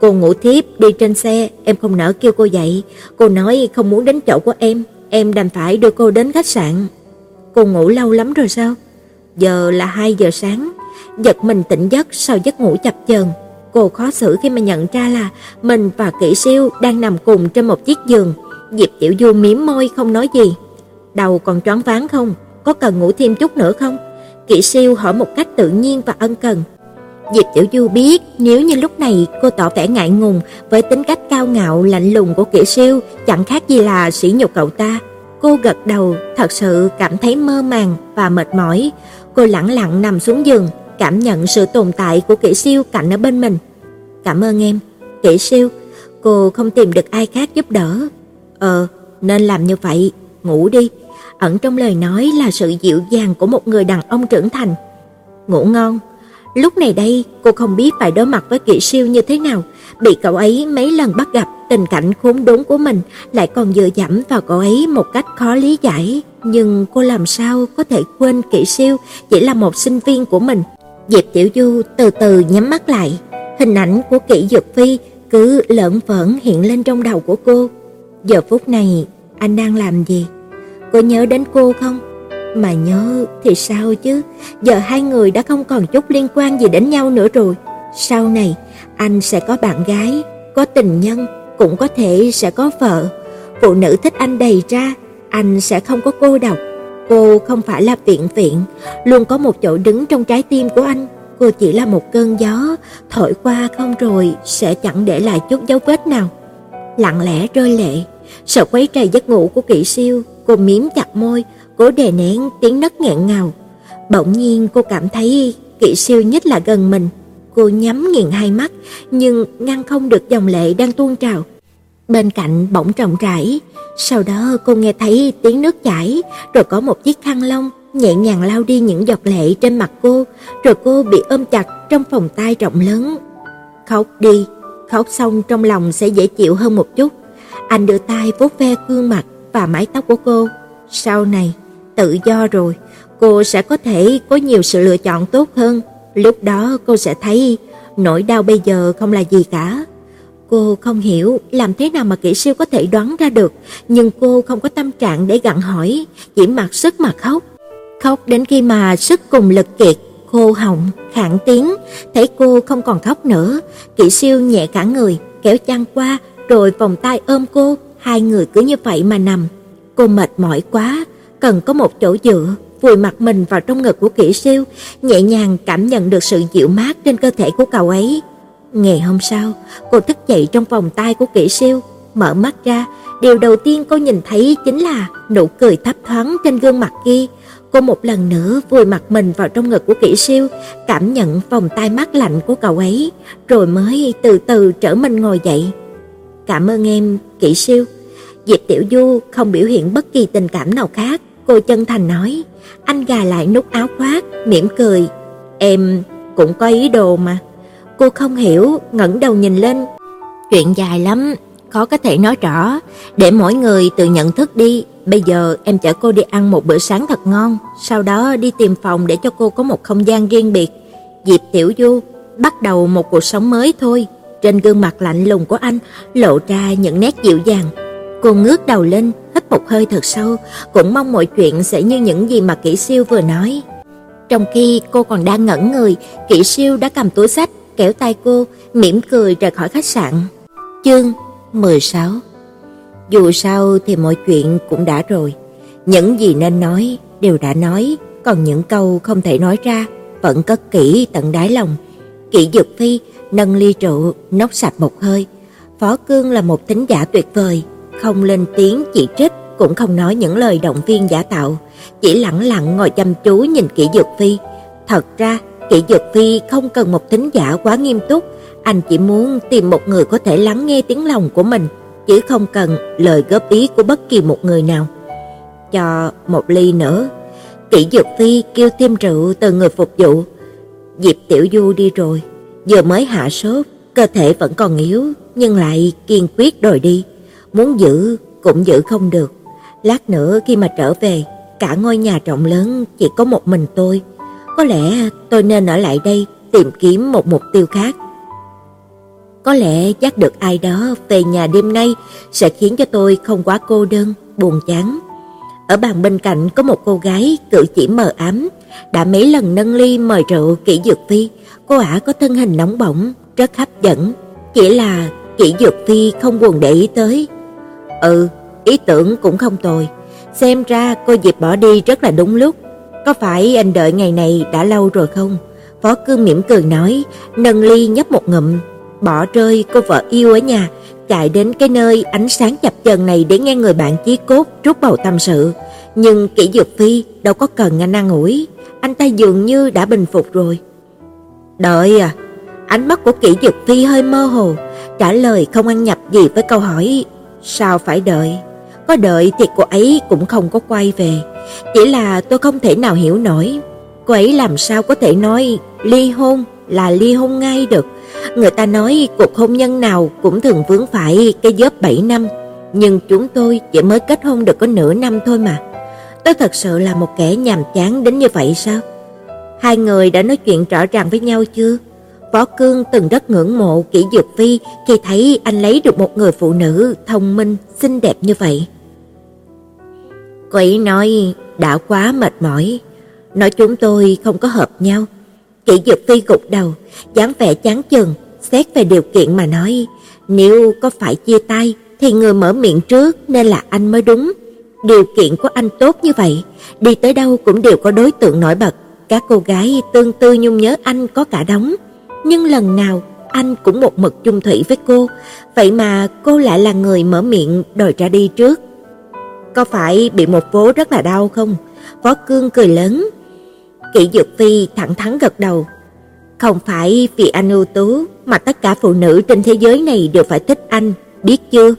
Cô ngủ thiếp đi trên xe, em không nỡ kêu cô dậy. Cô nói không muốn đến chỗ của em đành phải đưa cô đến khách sạn. Cô ngủ lâu lắm rồi sao? Giờ là 2 giờ sáng. Giật mình tỉnh giấc sau giấc ngủ chập chờn. Cô khó xử khi mà nhận ra là mình và Kỷ Siêu đang nằm cùng trên một chiếc giường. Diệp Tiểu Du mím môi không nói gì. Đầu còn choáng váng không? Có cần ngủ thêm chút nữa không? Kỷ Siêu hỏi một cách tự nhiên và ân cần. Diệp Tiểu Du biết nếu như lúc này cô tỏ vẻ ngại ngùng với tính cách cao ngạo lạnh lùng của Kỷ Siêu, chẳng khác gì là sỉ nhục cậu ta. Cô gật đầu, thật sự cảm thấy mơ màng và mệt mỏi. Cô lẳng lặng nằm xuống giường, cảm nhận sự tồn tại của Kỷ Siêu cạnh ở bên mình. Cảm ơn em, Kỷ Siêu. Cô không tìm được ai khác giúp đỡ. Nên làm như vậy. Ngủ đi. Ẩn trong lời nói là sự dịu dàng của một người đàn ông trưởng thành. Ngủ ngon. Lúc này đây cô không biết phải đối mặt với Kỷ Siêu như thế nào. Bị cậu ấy mấy lần bắt gặp tình cảnh khốn đốn của mình, lại còn dựa dẫm vào cậu ấy một cách khó lý giải. Nhưng cô làm sao có thể quên Kỷ Siêu chỉ là một sinh viên của mình. Diệp Tiểu Du từ từ nhắm mắt lại. Hình ảnh của Kỷ Dược Phi cứ lởn vởn hiện lên trong đầu của cô. Giờ phút này anh đang làm gì? Cô nhớ đến cô không? Mà nhớ thì sao chứ? Giờ hai người đã không còn chút liên quan gì đến nhau nữa rồi. Sau này anh sẽ có bạn gái, có tình nhân, cũng có thể sẽ có vợ. Phụ nữ thích anh đầy ra, anh sẽ không có cô độc. Cô không phải là Viện, luôn có một chỗ đứng trong trái tim của anh. Cô chỉ là một cơn gió, thổi qua không rồi sẽ chẳng để lại chút dấu vết nào. Lặng lẽ rơi lệ, sợ quấy rầy giấc ngủ của Kỷ Siêu, Cô mím chặt môi, cố đè nén tiếng nấc nghẹn ngào. Bỗng nhiên cô cảm thấy Kỷ Siêu nhích lại gần mình. Cô nhắm nghiền hai mắt, nhưng ngăn không được dòng lệ đang tuôn trào. Bên cạnh bỗng rộng rãi, sau đó cô nghe thấy tiếng nước chảy, rồi có một chiếc khăn lông nhẹ nhàng lau đi những giọt lệ trên mặt cô, rồi cô bị ôm chặt trong vòng tay rộng lớn. Khóc đi, khóc xong trong lòng sẽ dễ chịu hơn một chút. Anh đưa tay vuốt ve gương mặt và mái tóc của cô. Sau này, tự do rồi, cô sẽ có thể có nhiều sự lựa chọn tốt hơn. Lúc đó cô sẽ thấy nỗi đau bây giờ không là gì cả. Cô không hiểu làm thế nào mà Kỷ Siêu có thể đoán ra được, nhưng cô không có tâm trạng để gặng hỏi, chỉ mặc sức mà khóc. Khóc đến khi mà sức cùng lực kiệt, khô họng, khản tiếng. Thấy cô không còn khóc nữa, Kỷ Siêu nhẹ cả người, kéo chăn qua, rồi vòng tay ôm cô. Hai người cứ như vậy mà nằm. Cô mệt mỏi quá, cần có một chỗ dựa. Vùi mặt mình vào trong ngực của Kỷ Siêu, nhẹ nhàng cảm nhận được sự dịu mát trên cơ thể của cậu ấy. Ngày hôm sau, cô thức dậy trong vòng tay của Kỷ Siêu. Mở mắt ra, điều đầu tiên cô nhìn thấy chính là nụ cười thấp thoáng trên gương mặt kia. Cô một lần nữa vùi mặt mình vào trong ngực của Kỷ Siêu, cảm nhận vòng tay mát lạnh của cậu ấy, rồi mới từ từ trở mình ngồi dậy. Cảm ơn em, Kỷ Siêu. Diệp Tiểu Du không biểu hiện bất kỳ tình cảm nào khác. Cô chân thành nói. Anh gà lại nút áo khoác, mỉm cười. Em cũng có ý đồ mà. Cô không hiểu, ngẩng đầu nhìn lên. Chuyện dài lắm, khó có thể nói rõ. Để mỗi người tự nhận thức đi. Bây giờ em chở cô đi ăn một bữa sáng thật ngon, sau đó đi tìm phòng để cho cô có một không gian riêng biệt. Diệp Tiểu Du bắt đầu một cuộc sống mới thôi. Trên gương mặt lạnh lùng của anh lộ ra những nét dịu dàng. Cô ngước đầu lên, hít một hơi thật sâu, cũng mong mọi chuyện sẽ như những gì mà Kỷ Siêu vừa nói. Trong khi cô còn đang ngẩn người, Kỷ Siêu đã cầm túi xách, kéo tay cô, mỉm cười rời khỏi khách sạn. Chương 16. Dù sao thì mọi chuyện cũng đã rồi. Những gì nên nói đều đã nói, còn những câu không thể nói ra vẫn cất kỹ tận đáy lòng. Kỷ Dược Phi nâng ly rượu, nốc sạch một hơi. Phó Cương là một thính giả tuyệt vời, không lên tiếng chỉ trích, cũng không nói những lời động viên giả tạo, chỉ lặng lặng ngồi chăm chú nhìn Kỷ Dược Phi. Thật ra, Kỷ Dược Phi không cần một thính giả quá nghiêm túc, anh chỉ muốn tìm một người có thể lắng nghe tiếng lòng của mình, chứ không cần lời góp ý của bất kỳ một người nào. Cho một ly nữa, Kỷ Dược Phi kêu thêm rượu từ người phục vụ. Diệp Tiểu Du đi rồi, vừa mới hạ sốt, cơ thể vẫn còn yếu, nhưng lại kiên quyết đòi đi. Muốn giữ cũng giữ không được. Lát nữa khi mà trở về, cả ngôi nhà rộng lớn chỉ có một mình tôi. Có lẽ tôi nên ở lại đây tìm kiếm một mục tiêu khác. Có lẽ chắc được ai đó về nhà đêm nay sẽ khiến cho tôi không quá cô đơn, buồn chán. Ở bàn bên cạnh có một cô gái cử chỉ mờ ám. Đã mấy lần nâng ly mời rượu Kỷ Dược Phi. Cô ả có thân hình nóng bỏng, rất hấp dẫn. Chỉ là Kỷ Dược Phi không buồn để ý tới. Ừ, ý tưởng cũng không tồi. Xem ra cô Diệp bỏ đi rất là đúng lúc. Có phải anh đợi ngày này đã lâu rồi không? Phó Cương mỉm cười nói, nâng ly nhấp một ngụm. Bỏ rơi cô vợ yêu ở nhà, chạy đến cái nơi ánh sáng chập chờn này để nghe người bạn chí cốt rút bầu tâm sự. Nhưng Kỷ Dược Phi đâu có cần anh an ủi, anh ta dường như đã bình phục rồi. Đợi à? Ánh mắt của Kỷ Dược Phi hơi mơ hồ, trả lời không ăn nhập gì với câu hỏi. Sao phải đợi? Có đợi thì cô ấy cũng không có quay về. Chỉ là tôi không thể nào hiểu nổi, cô ấy làm sao có thể nói ly hôn là ly hôn ngay được. Người ta nói cuộc hôn nhân nào cũng thường vướng phải cái vết 7 năm, nhưng chúng tôi chỉ mới kết hôn được có nửa năm thôi mà. Tôi thật sự là một kẻ nhàm chán đến như vậy sao? Hai người đã nói chuyện rõ ràng với nhau chưa? Phó Cương từng rất ngưỡng mộ Kỷ Dược Phi khi thấy anh lấy được một người phụ nữ thông minh, xinh đẹp như vậy. Cô ấy nói đã quá mệt mỏi, nói chúng tôi không có hợp nhau. Kỷ Dược Phi gục đầu, dáng vẻ chán chường. Xét về điều kiện mà nói, nếu có phải chia tay thì người mở miệng trước nên là anh mới đúng. Điều kiện của anh tốt như vậy, đi tới đâu cũng đều có đối tượng nổi bật. Các cô gái tương tư nhung nhớ anh có cả đống, nhưng lần nào anh cũng một mực chung thủy với cô. Vậy mà cô lại là người mở miệng đòi ra đi trước. có phải bị một vố rất là đau không? Phó Cương cười lớn. Kỷ Dược Phi thẳng thắn gật đầu. Không phải vì anh ưu tú mà tất cả phụ nữ trên thế giới này đều phải thích anh, biết chưa?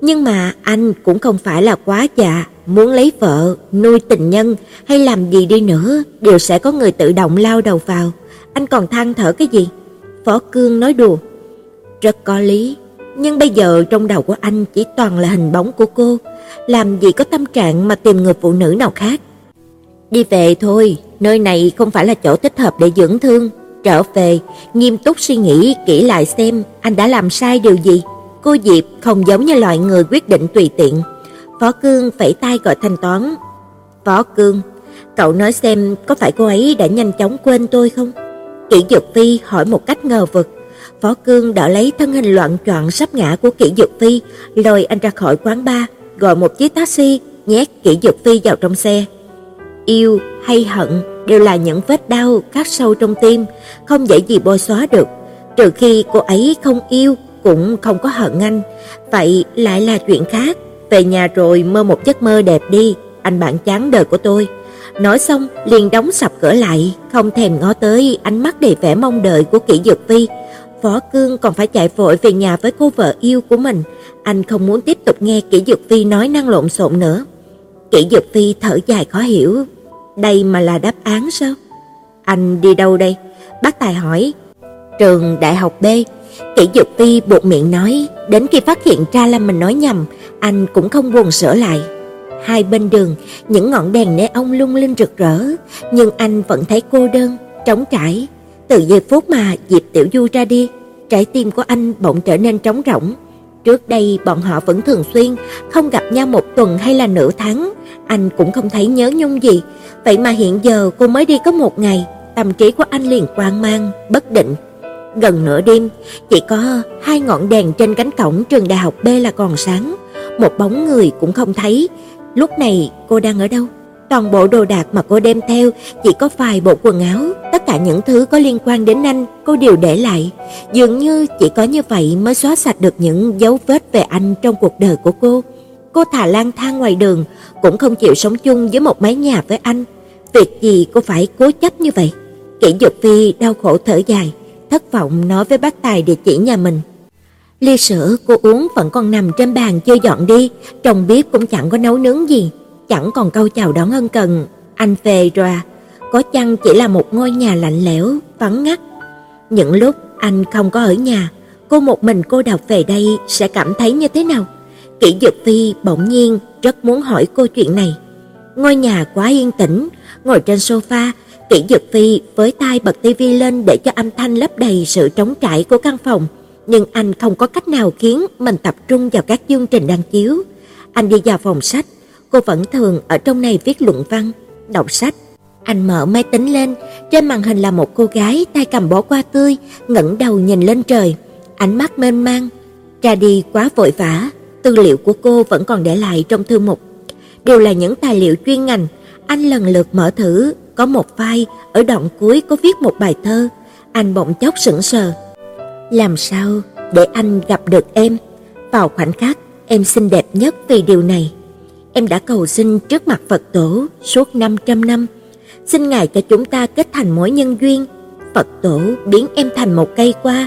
Nhưng mà anh cũng không phải là quá già, muốn lấy vợ, nuôi tình nhân hay làm gì đi nữa đều sẽ có người tự động lao đầu vào. Anh còn than thở cái gì? Phó Cương nói đùa. Rất có lý, nhưng bây giờ trong đầu của anh chỉ toàn là hình bóng của cô, làm gì có tâm trạng mà tìm người phụ nữ nào khác. Đi về thôi, nơi này không phải là chỗ thích hợp để dưỡng thương. Trở về, nghiêm túc suy nghĩ kỹ lại xem anh đã làm sai điều gì. Cô Diệp không giống như loại người quyết định tùy tiện. Phó Cương phẩy tay gọi thanh toán. Phó Cương, cậu nói xem có phải cô ấy đã nhanh chóng quên tôi không? Kỷ Dược Phi hỏi một cách ngờ vực. Phó Cương đỡ lấy thân hình loạng choạng sắp ngã của Kỷ Dược Phi, lôi anh ra khỏi quán bar, gọi một chiếc taxi, nhét Kỷ Dược Phi vào trong xe. Yêu hay hận đều là những vết đau khắc sâu trong tim, không dễ gì bôi xóa được, trừ khi cô ấy không yêu cũng không có hận anh. Vậy lại là chuyện khác. Về nhà rồi mơ một giấc mơ đẹp đi, anh bạn chán đời của tôi. Nói xong liền đóng sập cửa lại, không thèm ngó tới ánh mắt đầy vẻ mong đợi của Kỷ Dược Phi. Phó Cương còn phải chạy vội về nhà với cô vợ yêu của mình. Anh không muốn tiếp tục nghe Kỷ Dược Phi nói năng lộn xộn nữa. Kỷ Dược Phi thở dài khó hiểu. Đây mà là đáp án sao? Anh đi đâu đây? Bác Tài hỏi. Trường Đại học B. Kỷ Dược Phi buột miệng nói. Đến khi phát hiện ra là mình nói nhầm, anh cũng không buồn sửa lại. Hai bên đường, những ngọn đèn nê ông lung linh rực rỡ, nhưng anh vẫn thấy cô đơn, trống trải. Từ giây phút mà Diệp Tiểu Du ra đi, trái tim của anh bỗng trở nên trống rỗng. Trước đây bọn họ vẫn thường xuyên, không gặp nhau một tuần hay là nửa tháng, anh cũng không thấy nhớ nhung gì. Vậy mà hiện giờ cô mới đi có một ngày, tâm trí của anh liền hoang mang, bất định. Gần nửa đêm, chỉ có hai ngọn đèn trên cánh cổng trường Đại học B là còn sáng, một bóng người cũng không thấy. Lúc này cô đang ở đâu? Toàn bộ đồ đạc mà cô đem theo, chỉ có vài bộ quần áo, tất cả những thứ có liên quan đến anh cô đều để lại. Dường như chỉ có như vậy mới xóa sạch được những dấu vết về anh trong cuộc đời của cô. Cô thà lang thang ngoài đường, cũng không chịu sống chung với một mái nhà với anh. Việc gì cô phải cố chấp như vậy? Kỷ Dược Phi đau khổ thở dài, thất vọng nói với bác Tài địa chỉ nhà mình. Ly sữa cô uống vẫn còn nằm trên bàn chưa dọn đi, trong bếp cũng chẳng có nấu nướng gì. Chẳng còn câu chào đón ân cần. Anh về rồi à? Có chăng chỉ là một ngôi nhà lạnh lẽo, vắng ngắt. Những lúc anh không có ở nhà, cô một mình cô độc về đây sẽ cảm thấy như thế nào? Kỷ Dược Phi bỗng nhiên rất muốn hỏi cô chuyện này. Ngôi nhà quá yên tĩnh. Ngồi trên sofa, Kỷ Dược Phi với tai bật tivi lên để cho âm thanh lấp đầy sự trống trải của căn phòng. Nhưng anh không có cách nào khiến mình tập trung vào các chương trình đang chiếu. Anh đi vào phòng sách. Cô vẫn thường ở trong này viết luận văn, đọc sách. Anh mở máy tính lên, trên màn hình là một cô gái tay cầm bó hoa tươi, ngẩng đầu nhìn lên trời, ánh mắt mênh mang. Ra đi quá vội vã, tư liệu của cô vẫn còn để lại trong thư mục. Đều là những tài liệu chuyên ngành, anh lần lượt mở thử, có một file ở đoạn cuối có viết một bài thơ. Anh bỗng chốc sững sờ. Làm sao để anh gặp được em? Vào khoảnh khắc, em xinh đẹp nhất vì điều này. Em đã cầu xin trước mặt Phật Tổ suốt 500 năm. Xin Ngài cho chúng ta kết thành mối nhân duyên. Phật Tổ biến em thành một cây hoa,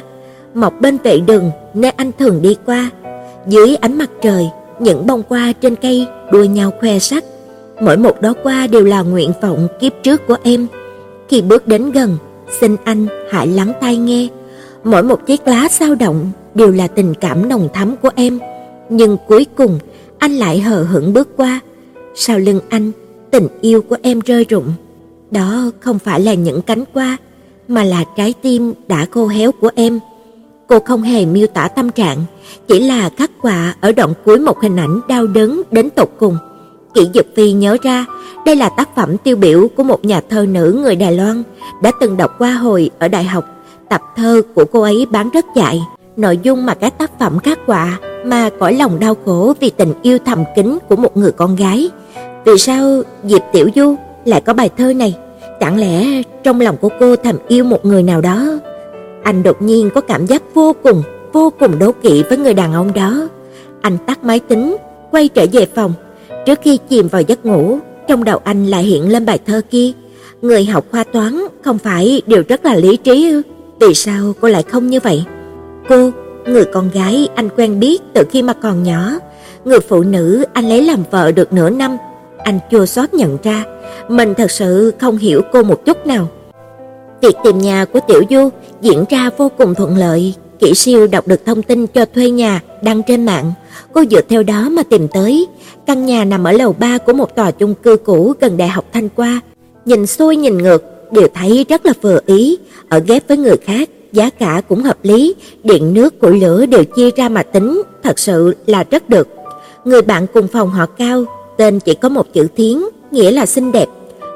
mọc bên vệ đường nơi anh thường đi qua. Dưới ánh mặt trời, những bông hoa trên cây đua nhau khoe sắc. Mỗi một đóa hoa đều là nguyện vọng kiếp trước của em. Khi bước đến gần, xin anh hãy lắng tai nghe. Mỗi một chiếc lá dao động đều là tình cảm nồng thắm của em. Nhưng cuối cùng anh lại hờ hững bước qua. Sau lưng anh, tình yêu của em rơi rụng. Đó không phải là những cánh hoa, mà là trái tim đã khô héo của em. Cô không hề miêu tả tâm trạng, chỉ là khắc họa ở đoạn cuối một hình ảnh đau đớn đến tột cùng. Kỷ Dược Phi nhớ ra, đây là tác phẩm tiêu biểu của một nhà thơ nữ người Đài Loan, đã từng đọc qua hồi ở đại học. Tập thơ của cô ấy bán rất chạy, nội dung mà các tác phẩm khắc họa mà cõi lòng đau khổ vì tình yêu thầm kín của một người con gái. Vì sao Diệp Tiểu Du lại có bài thơ này? Chẳng lẽ trong lòng của cô thầm yêu một người nào đó? Anh đột nhiên có cảm giác vô cùng đố kỵ với người đàn ông đó. Anh tắt máy tính, quay trở về phòng. Trước khi chìm vào giấc ngủ, trong đầu anh lại hiện lên bài thơ kia. Người học khoa toán không phải đều rất là lý trí ư? Vì sao cô lại không như vậy? Cô, người con gái anh quen biết từ khi mà còn nhỏ, người phụ nữ anh lấy làm vợ được nửa năm, anh chua xót nhận ra mình thật sự không hiểu cô một chút nào. Việc tìm nhà của Tiểu Du diễn ra vô cùng thuận lợi. Kỷ Siêu đọc được thông tin cho thuê nhà đăng trên mạng, cô dựa theo đó mà tìm tới. Căn nhà nằm ở lầu 3 của một tòa chung cư cũ gần Đại học Thanh Qua. Nhìn xuôi nhìn ngược đều thấy rất là vừa ý, ở ghép với người khác, giá cả cũng hợp lý, điện nước củi lửa đều chia ra mà tính, thật sự là rất được. Người bạn cùng phòng họ Cao, tên chỉ có một chữ Thiến, nghĩa là xinh đẹp.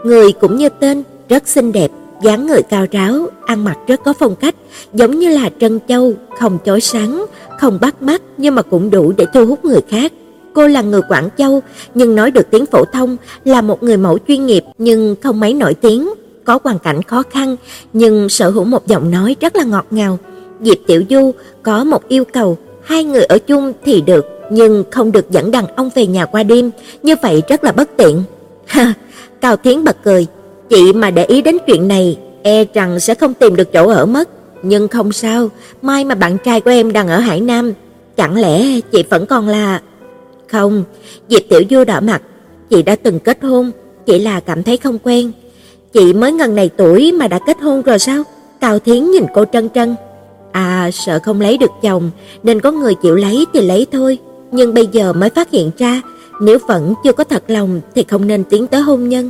Người cũng như tên, rất xinh đẹp, dáng người cao ráo, ăn mặc rất có phong cách, giống như là trân châu, không chói sáng, không bắt mắt nhưng mà cũng đủ để thu hút người khác. Cô là người Quảng Châu nhưng nói được tiếng phổ thông, là một người mẫu chuyên nghiệp nhưng không mấy nổi tiếng, có hoàn cảnh khó khăn nhưng sở hữu một giọng nói rất là ngọt ngào. Diệp Tiểu Du có một yêu cầu, hai người ở chung thì được nhưng không được dẫn đàn ông về nhà qua đêm, như vậy rất là bất tiện. Ha, Cao Thiến bật cười, chị mà để ý đến chuyện này e rằng sẽ không tìm được chỗ ở mất. Nhưng không sao, mai mà bạn trai của em đang ở Hải Nam, chẳng lẽ chị vẫn còn là... Không, Diệp Tiểu Du đỏ mặt, chị đã từng kết hôn, chỉ là cảm thấy không quen. Chị mới ngần này tuổi mà đã kết hôn rồi sao? Cao Thiến nhìn cô trân trân. À, sợ không lấy được chồng, nên có người chịu lấy thì lấy thôi. Nhưng bây giờ mới phát hiện ra, nếu vẫn chưa có thật lòng thì không nên tiến tới hôn nhân.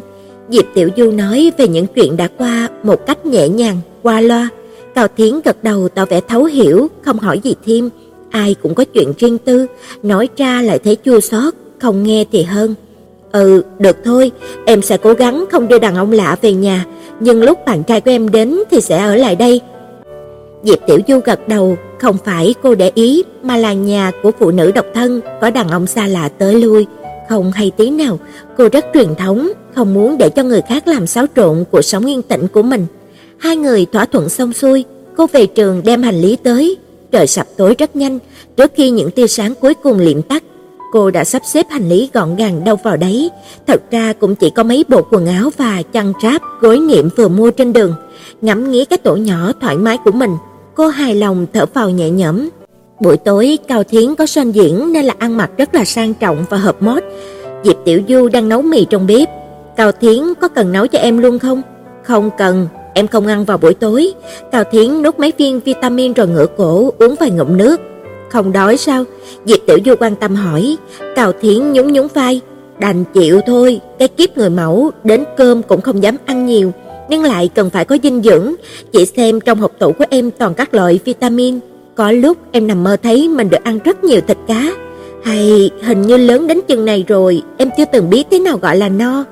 Diệp Tiểu Du nói về những chuyện đã qua một cách nhẹ nhàng, qua loa. Cao Thiến gật đầu tỏ vẻ thấu hiểu, không hỏi gì thêm. Ai cũng có chuyện riêng tư, nói ra lại thấy chua xót, không nghe thì hơn. Ừ, được thôi, em sẽ cố gắng không đưa đàn ông lạ về nhà, nhưng lúc bạn trai của em đến thì sẽ ở lại đây. Diệp Tiểu Du gật đầu, không phải cô để ý, mà là nhà của phụ nữ độc thân, có đàn ông xa lạ tới lui, không hay tí nào. Cô rất truyền thống, không muốn để cho người khác làm xáo trộn cuộc sống yên tĩnh của mình. Hai người thỏa thuận xong xuôi, cô về trường đem hành lý tới. Trời sập tối rất nhanh, trước khi những tia sáng cuối cùng liệm tắt, cô đã sắp xếp hành lý gọn gàng đâu vào đấy. Thật ra cũng chỉ có mấy bộ quần áo và chăn tráp, gối nệm vừa mua trên đường. Ngắm nghía cái tổ nhỏ thoải mái của mình, cô hài lòng thở phào nhẹ nhõm. Buổi tối Cao Thiến có sân diễn nên là ăn mặc rất là sang trọng và hợp mốt. Diệp Tiểu Du đang nấu mì trong bếp. Cao Thiến, có cần nấu cho em luôn không? Không cần, em không ăn vào buổi tối. Cao Thiến nuốt mấy viên vitamin rồi ngửa cổ uống vài ngụm nước. Không đói sao? Diệp Tiểu Du quan tâm hỏi. Cao Thiến nhún nhún vai. Đành chịu thôi, cái kiếp người mẫu đến cơm cũng không dám ăn nhiều, nhưng lại cần phải có dinh dưỡng. Chị xem trong hộp tủ của em toàn các loại vitamin. Có lúc em nằm mơ thấy mình được ăn rất nhiều thịt cá. Hay hình như lớn đến chừng này rồi em chưa từng biết thế nào gọi là no.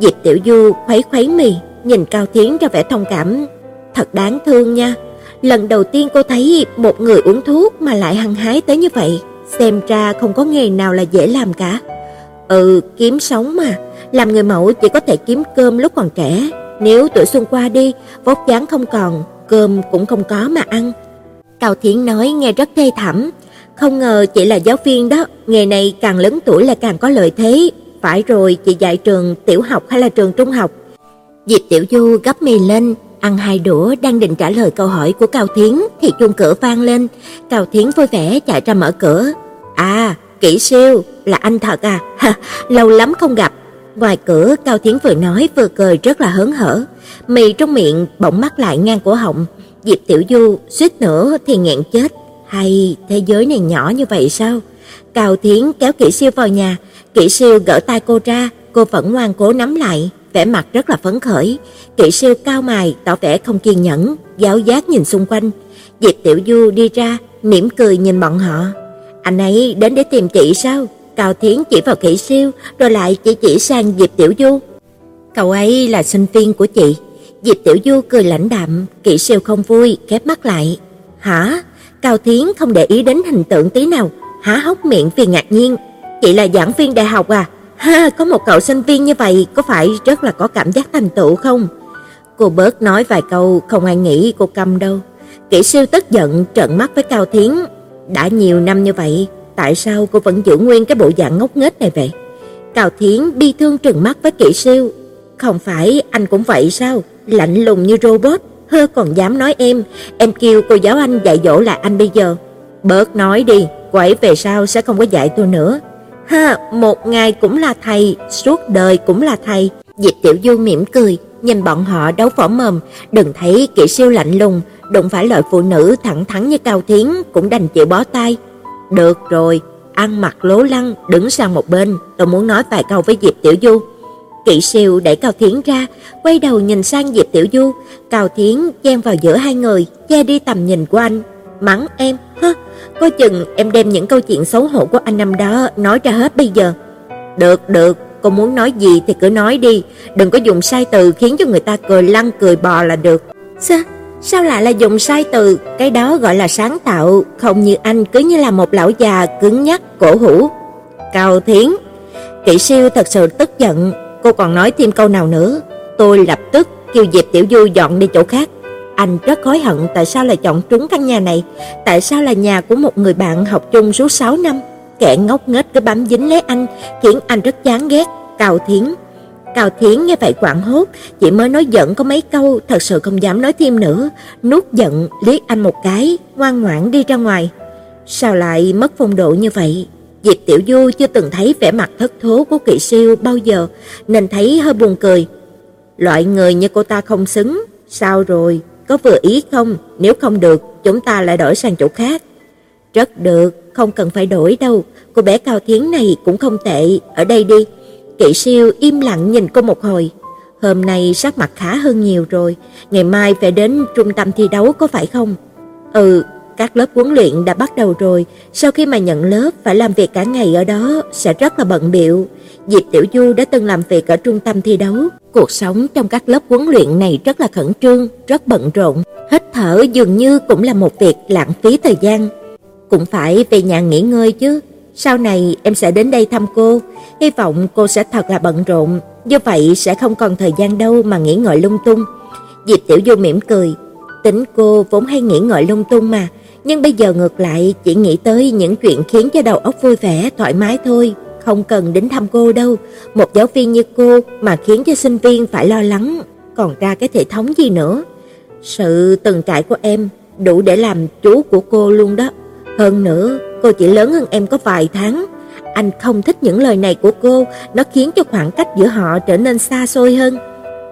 Diệp Tiểu Du khuấy khuấy mì, nhìn Cao Thiến ra vẻ thông cảm. Thật đáng thương nha, lần đầu tiên cô thấy một người uống thuốc mà lại hăng hái tới như vậy. Xem ra không có nghề nào là dễ làm cả. Ừ, kiếm sống mà. Làm người mẫu chỉ có thể kiếm cơm lúc còn trẻ. Nếu tuổi xuân qua đi, vóc dáng không còn, cơm cũng không có mà ăn. Cao Thiến nói nghe rất thê thảm. Không ngờ chị là giáo viên đó. Nghề này càng lớn tuổi là càng có lợi thế. Phải rồi, chị dạy trường tiểu học hay là trường trung học? Diệp Tiểu Du gấp mì lên, ăn hai đũa, đang định trả lời câu hỏi của Cao Thiến thì chuông cửa vang lên. Cao Thiến vui vẻ chạy ra mở cửa. À, Kỷ Siêu, là anh thật à? Ha, lâu lắm không gặp. Ngoài cửa, Cao Thiến vừa nói vừa cười rất là hớn hở. Mì trong miệng bỗng mắc lại ngang cổ họng. Diệp Tiểu Du suýt nữa thì nghẹn chết. Hay, thế giới này nhỏ như vậy sao? Cao Thiến kéo Kỷ Siêu vào nhà. Kỷ Siêu gỡ tay cô ra, cô vẫn ngoan cố nắm lại, vẻ mặt rất là phấn khởi. Kỷ Siêu cau mày tỏ vẻ không kiên nhẫn, giáo giác nhìn xung quanh. Diệp Tiểu Du đi ra, mỉm cười nhìn bọn họ. Anh ấy đến để tìm chị sao? Cao Thiến chỉ vào Kỷ Siêu, rồi lại chỉ sang Diệp Tiểu Du. Cậu ấy là sinh viên của chị. Diệp Tiểu Du cười lãnh đạm. Kỷ Siêu không vui, khép mắt lại. Hả? Cao Thiến không để ý đến hình tượng tí nào, há hốc miệng vì ngạc nhiên. Chị là giảng viên đại học à? Ha, có một cậu sinh viên như vậy có phải rất là có cảm giác thành tựu không? Cô bớt nói vài câu, không ai nghĩ cô câm đâu. Kỷ Siêu tức giận trợn mắt với Cao Thiến. Đã nhiều năm như vậy, tại sao cô vẫn giữ nguyên cái bộ dạng ngốc nghếch này vậy? Cao Thiến bi thương trừng mắt với Kỷ Siêu. Không phải anh cũng vậy sao? Lạnh lùng như robot, hơ còn dám nói em kêu cô giáo anh dạy dỗ lại anh bây giờ. Bớt nói đi, cô ấy về sau sẽ không có dạy tôi nữa. Ha, một ngày cũng là thầy, suốt đời cũng là thầy. Diệp Tiểu Du mỉm cười, nhìn bọn họ đấu võ mồm, đừng thấy Kỷ Siêu lạnh lùng, đụng phải loại phụ nữ thẳng thắn như Cao Thiến cũng đành chịu bó tay. Được rồi, ăn mặc lố lăng, đứng sang một bên, tôi muốn nói vài câu với Diệp Tiểu Du. Kỷ Siêu đẩy Cao Thiến ra, quay đầu nhìn sang Diệp Tiểu Du. Cao Thiến chen vào giữa hai người, che đi tầm nhìn của anh. Mắng em, hơ, coi chừng em đem những câu chuyện xấu hổ của anh năm đó nói ra hết bây giờ. Được, cô muốn nói gì thì cứ nói đi, đừng có dùng sai từ khiến cho người ta cười lăn cười bò là được. Sao lại là dùng sai từ, cái đó gọi là sáng tạo, không như anh cứ như là một lão già cứng nhắc, cổ hủ. Cao Thiến, Kỷ Siêu thật sự tức giận, cô còn nói thêm câu nào nữa, tôi lập tức kêu Diệp Tiểu Du dọn đi chỗ khác. Anh rất hối hận tại sao lại chọn trúng căn nhà này, tại sao là nhà của một người bạn học chung suốt 6 năm. Kẻ ngốc nghếch cứ bám dính lấy anh, khiến anh rất chán ghét. Cao Thiến nghe vậy hoảng hốt, chỉ mới nói giận có mấy câu, thật sự không dám nói thêm nữa, nuốt giận, liếc anh một cái, ngoan ngoãn đi ra ngoài. Sao lại mất phong độ như vậy? Diệp Tiểu Du chưa từng thấy vẻ mặt thất thố của Kỷ Siêu bao giờ, nên thấy hơi buồn cười. Loại người như cô ta không xứng. Sao rồi, có vừa ý không? Nếu không được, chúng ta lại đổi sang chỗ khác. Rất được, không cần phải đổi đâu, cô bé Cao Thiến này cũng không tệ, ở đây đi. Kỷ Siêu im lặng nhìn cô một hồi. Hôm nay sắc mặt khá hơn nhiều rồi, ngày mai phải đến trung tâm thi đấu có phải không? Ừ, các lớp huấn luyện đã bắt đầu rồi, sau khi mà nhận lớp phải làm việc cả ngày ở đó, sẽ rất là bận bịu. Diệp Tiểu Du đã từng làm việc ở trung tâm thi đấu, cuộc sống trong các lớp huấn luyện này rất là khẩn trương, rất bận rộn, hít thở dường như cũng là một việc lãng phí thời gian. Cũng phải về nhà nghỉ ngơi chứ. Sau này em sẽ đến đây thăm cô, hy vọng cô sẽ thật là bận rộn, như vậy sẽ không còn thời gian đâu mà nghĩ ngợi lung tung. Diệp Tiểu Du mỉm cười, tính cô vốn hay nghĩ ngợi lung tung mà, nhưng bây giờ ngược lại chỉ nghĩ tới những chuyện khiến cho đầu óc vui vẻ, thoải mái thôi, không cần đến thăm cô đâu. Một giáo viên như cô mà khiến cho sinh viên phải lo lắng, còn ra cái hệ thống gì nữa. Sự từng trải của em đủ để làm chú của cô luôn đó. Hơn nữa, cô chỉ lớn hơn em có vài tháng. Anh không thích những lời này của cô, nó khiến cho khoảng cách giữa họ trở nên xa xôi hơn.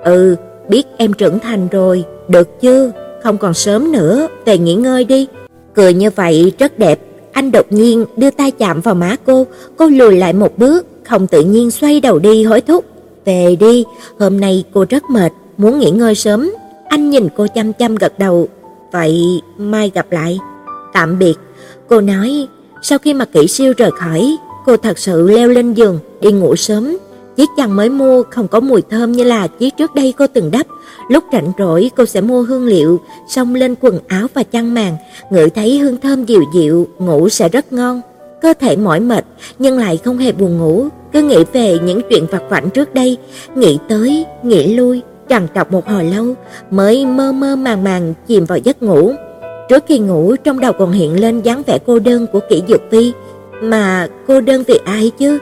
Ừ, biết em trưởng thành rồi, được chưa? Không còn sớm nữa, về nghỉ ngơi đi. Cười như vậy rất đẹp. Anh đột nhiên đưa tay chạm vào má cô lùi lại một bước, không tự nhiên xoay đầu đi hối thúc. Về đi, hôm nay cô rất mệt, muốn nghỉ ngơi sớm. Anh nhìn cô chăm chăm gật đầu. Vậy mai gặp lại. Tạm biệt. Cô nói. Sau khi mà Kỷ Siêu rời khỏi, cô thật sự leo lên giường đi ngủ sớm. Chiếc chăn mới mua không có mùi thơm như là chiếc trước đây cô từng đắp. Lúc rảnh rỗi cô sẽ mua hương liệu xông lên quần áo và chăn màn, ngửi thấy hương thơm dịu dịu, ngủ sẽ rất ngon. Cơ thể mỏi mệt nhưng lại không hề buồn ngủ, cứ nghĩ về những chuyện vặt vãnh trước đây, nghĩ tới, nghĩ lui, trằn trọc một hồi lâu mới mơ mơ màng màng chìm vào giấc ngủ. Trước khi ngủ, trong đầu còn hiện lên dáng vẻ cô đơn của Kỷ Dược Phi. Mà cô đơn vì ai chứ?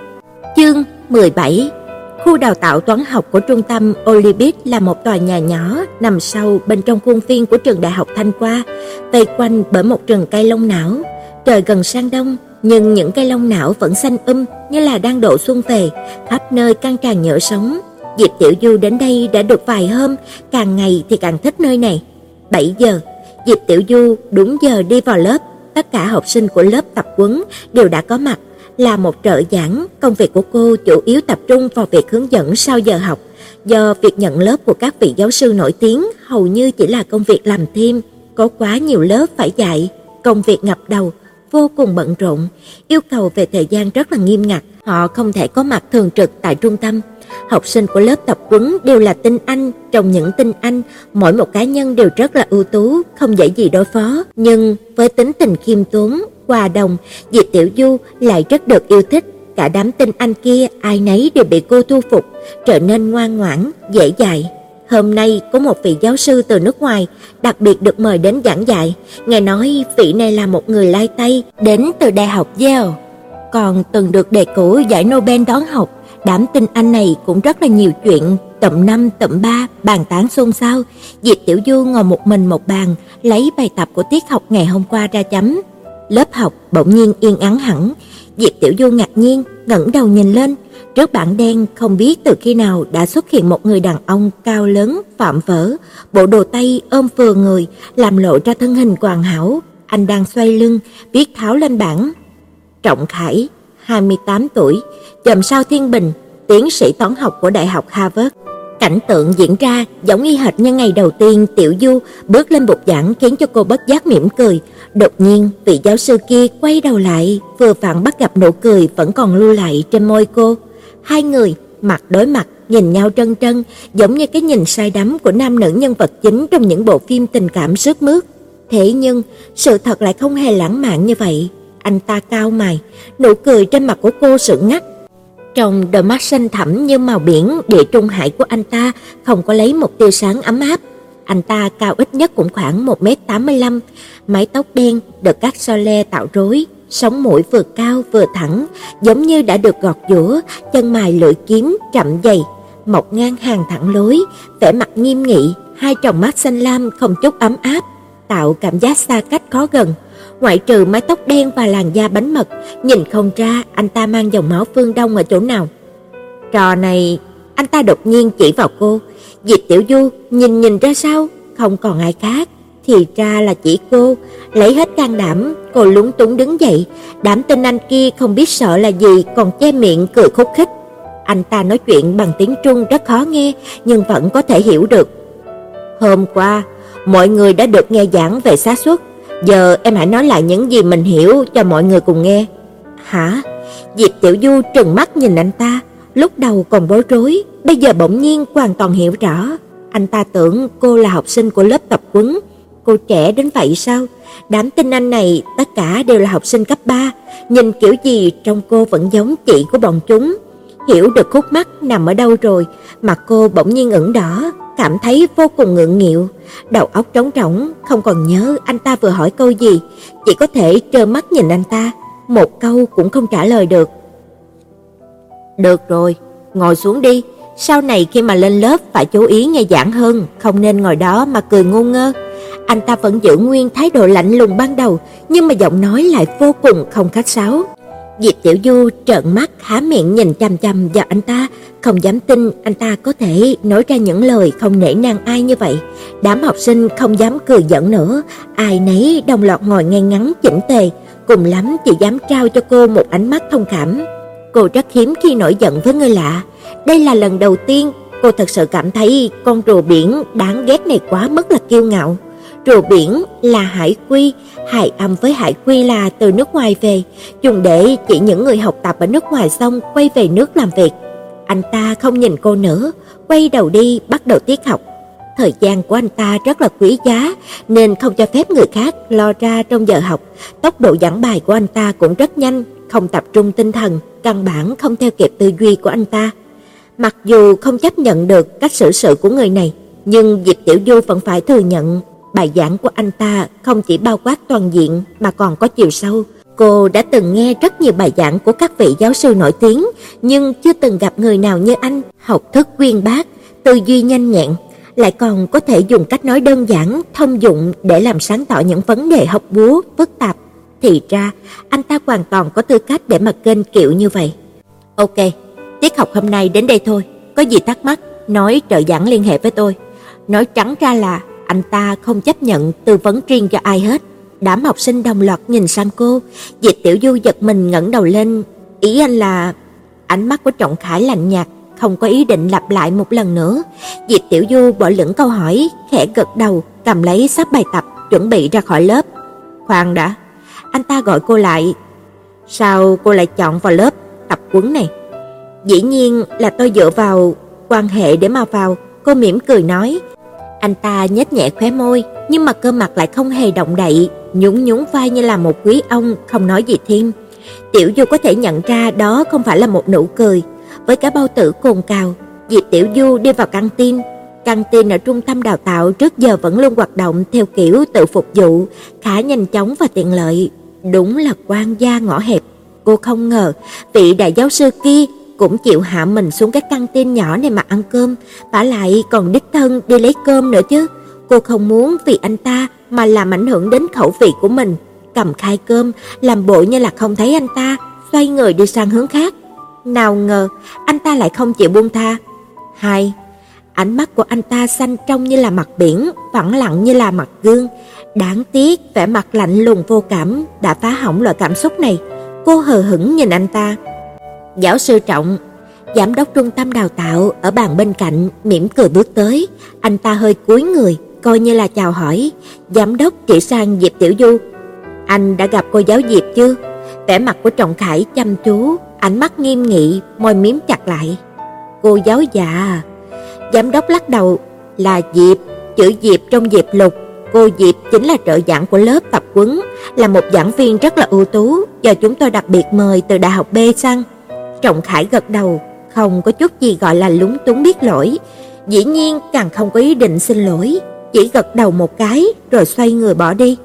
Chương 17. Khu đào tạo toán học của trung tâm Olympic là một tòa nhà nhỏ nằm sâu bên trong khuôn viên của trường Đại học Thanh Qua, vây quanh bởi một rừng cây long não. Trời gần sang đông, nhưng những cây long não vẫn xanh như là đang độ xuân về, khắp nơi căng tràn nhựa sống. Diệp Tiểu Du đến đây đã được vài hôm, càng ngày thì càng thích nơi này. 7 giờ, Diệp Tiểu Du đúng giờ đi vào lớp, tất cả học sinh của lớp tập huấn đều đã có mặt. Là một trợ giảng, công việc của cô chủ yếu tập trung vào việc hướng dẫn sau giờ học. Do việc nhận lớp của các vị giáo sư nổi tiếng hầu như chỉ là công việc làm thêm, có quá nhiều lớp phải dạy, công việc ngập đầu, vô cùng bận rộn, yêu cầu về thời gian rất là nghiêm ngặt, họ không thể có mặt thường trực tại trung tâm. Học sinh của lớp tập huấn đều là tinh anh, trong những tinh anh, mỗi một cá nhân đều rất là ưu tú, không dễ gì đối phó. Nhưng với tính tình khiêm tốn, hòa đồng, Diệp Tiểu Du lại rất được yêu thích. Cả đám tinh anh kia ai nấy đều bị cô thu phục, trở nên ngoan ngoãn, dễ dạy. Hôm nay có một vị giáo sư từ nước ngoài đặc biệt được mời đến giảng dạy. Nghe nói vị này là một người lai Tây đến từ Đại học Yale, còn từng được đề cử giải Nobel toán học. Đám tinh anh này cũng rất là nhiều chuyện, tụm năm tụm ba, bàn tán xôn xao. Diệp Tiểu Du ngồi một mình một bàn, lấy bài tập của tiết học ngày hôm qua ra chấm. Lớp học bỗng nhiên yên ắng hẳn. Diệp Tiểu Du ngạc nhiên, ngẩng đầu nhìn lên. Trước bảng đen không biết từ khi nào đã xuất hiện một người đàn ông cao lớn, phạm vỡ, bộ đồ tây ôm vừa người, làm lộ ra thân hình hoàn hảo. Anh đang xoay lưng, viết tháo lên bảng. Trọng Khải, 28 tuổi, chòm sao thiên bình, tiến sĩ toán học của Đại học Harvard. Cảnh tượng diễn ra giống y hệt như ngày đầu tiên Tiểu Du bước lên bục giảng khiến cho cô bất giác mỉm cười. Đột nhiên, vị giáo sư kia quay đầu lại, vừa vặn bắt gặp nụ cười vẫn còn lưu lại trên môi cô. Hai người mặt đối mặt, nhìn nhau trân trân, giống như cái nhìn say đắm của nam nữ nhân vật chính trong những bộ phim tình cảm sướt mướt. Thế nhưng, sự thật lại không hề lãng mạn như vậy. Anh ta cau mày, nụ cười trên mặt của cô sững ngắt. Trong đôi mắt xanh thẳm như màu biển địa trung hải của anh ta không có lấy một tia sáng ấm áp. Anh ta cao ít nhất cũng khoảng 1m85, mái tóc đen được các so le tạo rối, sống mũi vừa cao vừa thẳng, giống như đã được gọt giũa, chân mày lưỡi kiếm chậm dày, mọc ngang hàng thẳng lối, vẻ mặt nghiêm nghị, hai tròng mắt xanh lam không chút ấm áp, tạo cảm giác xa cách khó gần. Ngoại trừ mái tóc đen và làn da bánh mật, nhìn không ra anh ta mang dòng máu phương Đông ở chỗ nào. Trò này, anh ta đột nhiên chỉ vào cô. Diệp Tiểu Du nhìn ra sao, không còn ai khác, thì ra là chỉ cô. Lấy hết can đảm, cô lúng túng đứng dậy. Đám tên anh kia không biết sợ là gì, còn che miệng cười khúc khích. Anh ta nói chuyện bằng tiếng Trung rất khó nghe, nhưng vẫn có thể hiểu được. Hôm qua, mọi người đã được nghe giảng về xác suất. Giờ em hãy nói lại những gì mình hiểu cho mọi người cùng nghe. Hả? Diệp Tiểu Du trừng mắt nhìn anh ta. Lúc đầu còn bối rối, bây giờ bỗng nhiên hoàn toàn hiểu rõ. Anh ta tưởng cô là học sinh của lớp tập huấn. Cô trẻ đến vậy sao? Đám tinh anh này tất cả đều là học sinh cấp 3. Nhìn kiểu gì trong cô vẫn giống chị của bọn chúng. Hiểu được khúc mắc nằm ở đâu rồi mà cô bỗng nhiên ửng đỏ, cảm thấy vô cùng ngượng nghịu. Đầu óc trống rỗng, không còn nhớ anh ta vừa hỏi câu gì, chỉ có thể trơ mắt nhìn anh ta, một câu cũng không trả lời được. Được rồi, ngồi xuống đi. Sau này khi mà lên lớp phải chú ý nghe giảng hơn, không nên ngồi đó mà cười ngu ngơ. Anh ta vẫn giữ nguyên thái độ lạnh lùng ban đầu, nhưng mà giọng nói lại vô cùng không khách sáo. Diệp Tiểu Du trợn mắt há miệng nhìn chằm chằm vào anh ta, không dám tin anh ta có thể nói ra những lời không nể nang ai như vậy. Đám học sinh không dám cười giỡn nữa, ai nấy đồng loạt ngồi ngay ngắn chỉnh tề, cùng lắm chỉ dám trao cho cô một ánh mắt thông cảm. Cô rất hiếm khi nổi giận với người lạ, đây là lần đầu tiên cô thật sự cảm thấy con rùa biển đáng ghét này quá mức là kiêu ngạo. Rùa biển là hải quy, hải âm với hải quy là từ nước ngoài về, dùng để chỉ những người học tập ở nước ngoài xong quay về nước làm việc. Anh ta không nhìn cô nữa, quay đầu đi bắt đầu tiết học. Thời gian của anh ta rất là quý giá, nên không cho phép người khác lo ra trong giờ học. Tốc độ giảng bài của anh ta cũng rất nhanh, không tập trung tinh thần, căn bản không theo kịp tư duy của anh ta. Mặc dù không chấp nhận được cách xử sự của người này, nhưng Diệp Tiểu Du vẫn phải thừa nhận bài giảng của anh ta không chỉ bao quát toàn diện mà còn có chiều sâu. Cô đã từng nghe rất nhiều bài giảng của các vị giáo sư nổi tiếng, nhưng chưa từng gặp người nào như anh. Học thức uyên bác, tư duy nhanh nhẹn, lại còn có thể dùng cách nói đơn giản, thông dụng để làm sáng tỏ những vấn đề học búa, phức tạp. Thì ra, anh ta hoàn toàn có tư cách để mà kênh kiệu như vậy. Ok, tiết học hôm nay đến đây thôi. Có gì thắc mắc, nói trợ giảng liên hệ với tôi. Nói trắng ra là anh ta không chấp nhận tư vấn riêng cho ai hết. Đám học sinh đồng loạt nhìn sang cô. Diệp Tiểu Du giật mình ngẩng đầu lên. Ý anh là... Ánh mắt của Trọng Khải lạnh nhạt, không có ý định lặp lại một lần nữa. Diệp Tiểu Du bỏ lửng câu hỏi, khẽ gật đầu, cầm lấy sắp bài tập, chuẩn bị ra khỏi lớp. Khoan đã, anh ta gọi cô lại. Sao cô lại chọn vào lớp tập huấn này? Dĩ nhiên là tôi dựa vào quan hệ để mà vào, cô mỉm cười nói. Anh ta nhếch nhẹ khóe môi, nhưng mà cơ mặt lại không hề động đậy, nhún vai như là một quý ông, không nói gì thêm. Tiểu Du có thể nhận ra đó không phải là một nụ cười. Với cả bao tử cồn cào, Diệp Tiểu Du đi vào căng tin. Căng tin ở trung tâm đào tạo trước giờ vẫn luôn hoạt động theo kiểu tự phục vụ, khá nhanh chóng và tiện lợi. Đúng là quan gia ngõ hẹp. Cô không ngờ vị đại giáo sư kia cũng chịu hạ mình xuống cái căng tin nhỏ này mà ăn cơm, vả lại còn đích thân đi lấy cơm nữa chứ. Cô không muốn vì anh ta mà làm ảnh hưởng đến khẩu vị của mình. Cầm khai cơm, làm bộ như là không thấy anh ta, xoay người đi sang hướng khác. Nào ngờ, anh ta lại không chịu buông tha. Hai, ánh mắt của anh ta xanh trong như là mặt biển, phẳng lặng như là mặt gương. Đáng tiếc, vẻ mặt lạnh lùng vô cảm đã phá hỏng loại cảm xúc này. Cô hờ hững nhìn anh ta. Giáo sư Trọng, giám đốc trung tâm đào tạo ở bàn bên cạnh, mỉm cười bước tới. Anh ta hơi cúi người, coi như là chào hỏi. Giám đốc chỉ sang Diệp Tiểu Du. Anh đã gặp cô giáo Diệp chưa? Vẻ mặt của Trọng Khải chăm chú, ánh mắt nghiêm nghị, môi mím chặt lại. Cô giáo già. Giám đốc lắc đầu. Là Diệp, chữ Diệp trong Diệp Lục. Cô Diệp chính là trợ giảng của lớp tập huấn, là một giảng viên rất là ưu tú, do chúng tôi đặc biệt mời từ Đại học B sang. Trọng Khải gật đầu, không có chút gì gọi là lúng túng biết lỗi, dĩ nhiên càng không có ý định xin lỗi, chỉ gật đầu một cái rồi xoay người bỏ đi.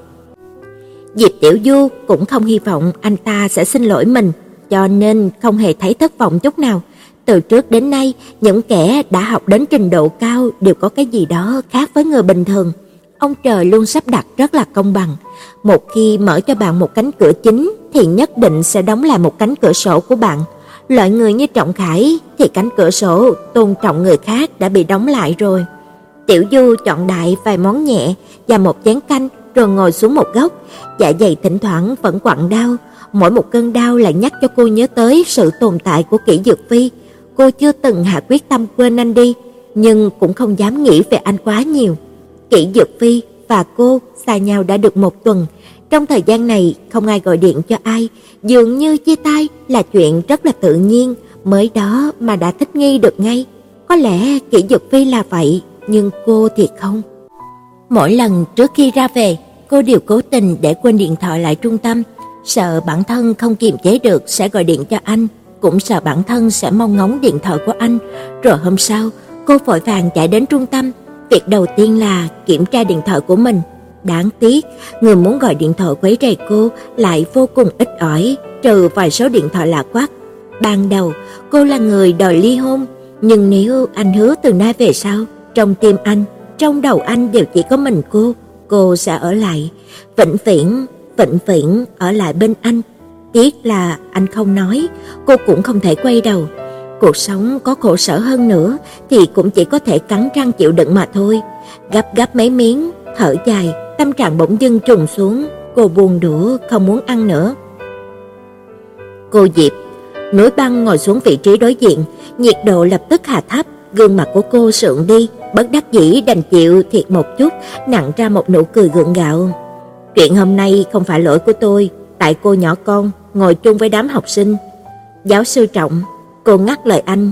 Diệp Tiểu Du cũng không hy vọng anh ta sẽ xin lỗi mình, cho nên không hề thấy thất vọng chút nào. Từ trước đến nay, những kẻ đã học đến trình độ cao đều có cái gì đó khác với người bình thường. Ông trời luôn sắp đặt rất là công bằng. Một khi mở cho bạn một cánh cửa chính thì nhất định sẽ đóng lại một cánh cửa sổ của bạn. Loại người như Trọng Khải thì cánh cửa sổ tôn trọng người khác đã bị đóng lại rồi. Tiểu Du chọn đại vài món nhẹ và một chén canh rồi ngồi xuống một góc. Dạ dày thỉnh thoảng vẫn quặn đau. Mỗi một cơn đau lại nhắc cho cô nhớ tới sự tồn tại của Kỷ Dược Phi. Cô chưa từng hạ quyết tâm quên anh đi, nhưng cũng không dám nghĩ về anh quá nhiều. Kỷ Dược Phi và cô xa nhau đã được một tuần. Trong thời gian này không ai gọi điện cho ai, dường như chia tay là chuyện rất là tự nhiên, mới đó mà đã thích nghi được ngay. Có lẽ Kỷ Dược Phi là vậy, nhưng cô thì không. Mỗi lần trước khi ra về, cô đều cố tình để quên điện thoại lại trung tâm, sợ bản thân không kiềm chế được sẽ gọi điện cho anh, cũng sợ bản thân sẽ mong ngóng điện thoại của anh. Rồi hôm sau, cô vội vàng chạy đến trung tâm. Việc đầu tiên là kiểm tra điện thoại của mình. Đáng tiếc, người muốn gọi điện thoại quấy rầy cô lại vô cùng ít ỏi, trừ vài số điện thoại lạ quắc. Ban đầu, cô là người đòi ly hôn, nhưng nếu anh hứa từ nay về sau, trong tim anh, trong đầu anh đều chỉ có mình cô sẽ ở lại, vĩnh viễn ở lại bên anh. Tiếc là anh không nói, cô cũng không thể quay đầu. Cuộc sống có khổ sở hơn nữa thì cũng chỉ có thể cắn răng chịu đựng mà thôi. Gắp mấy miếng, thở dài, tâm trạng bỗng dưng trùng xuống. Cô buồn đũa không muốn ăn nữa. Cô Diệp, núi băng ngồi xuống vị trí đối diện. Nhiệt độ lập tức hạ thấp, gương mặt của cô sượng đi. Bất đắc dĩ đành chịu thiệt một chút, nặn ra một nụ cười gượng gạo. Chuyện hôm nay không phải lỗi của tôi, tại cô nhỏ con, ngồi chung với đám học sinh. Giáo sư Trọng, cô ngắt lời anh.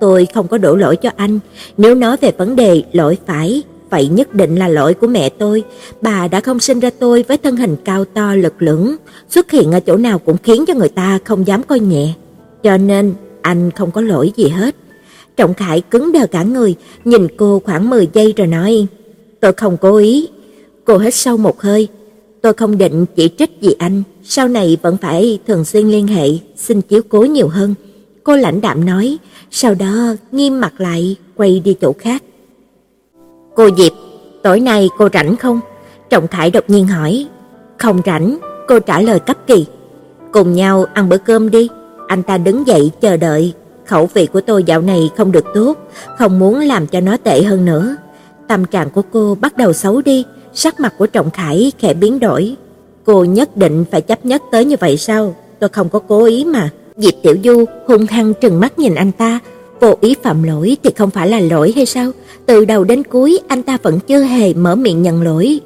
Tôi không có đổ lỗi cho anh. Nếu nói về vấn đề lỗi phải, vậy nhất định là lỗi của mẹ tôi. Bà đã không sinh ra tôi với thân hình cao to lực lưỡng, xuất hiện ở chỗ nào cũng khiến cho người ta không dám coi nhẹ. Cho nên anh không có lỗi gì hết. Trọng Khải cứng đờ cả người, nhìn cô khoảng 10 giây rồi nói, tôi không cố ý. Cô hít sâu một hơi. Tôi không định chỉ trích gì anh, sau này vẫn phải thường xuyên liên hệ, xin chiếu cố nhiều hơn. Cô lãnh đạm nói, sau đó nghiêm mặt lại, quay đi chỗ khác. Cô Diệp, tối nay cô rảnh không? Trọng Khải đột nhiên hỏi. Không rảnh, cô trả lời cấp kỳ. Cùng nhau ăn bữa cơm đi. Anh ta đứng dậy chờ đợi. Khẩu vị của tôi dạo này không được tốt, không muốn làm cho nó tệ hơn nữa. Tâm trạng của cô bắt đầu xấu đi, sắc mặt của Trọng Khải khẽ biến đổi. Cô nhất định phải chấp nhất tới như vậy sao? Tôi không có cố ý mà. Diệp Tiểu Du hung hăng trừng mắt nhìn anh ta. Vô ý phạm lỗi thì không phải là lỗi hay sao? Từ đầu đến cuối anh ta vẫn chưa hề mở miệng nhận lỗi.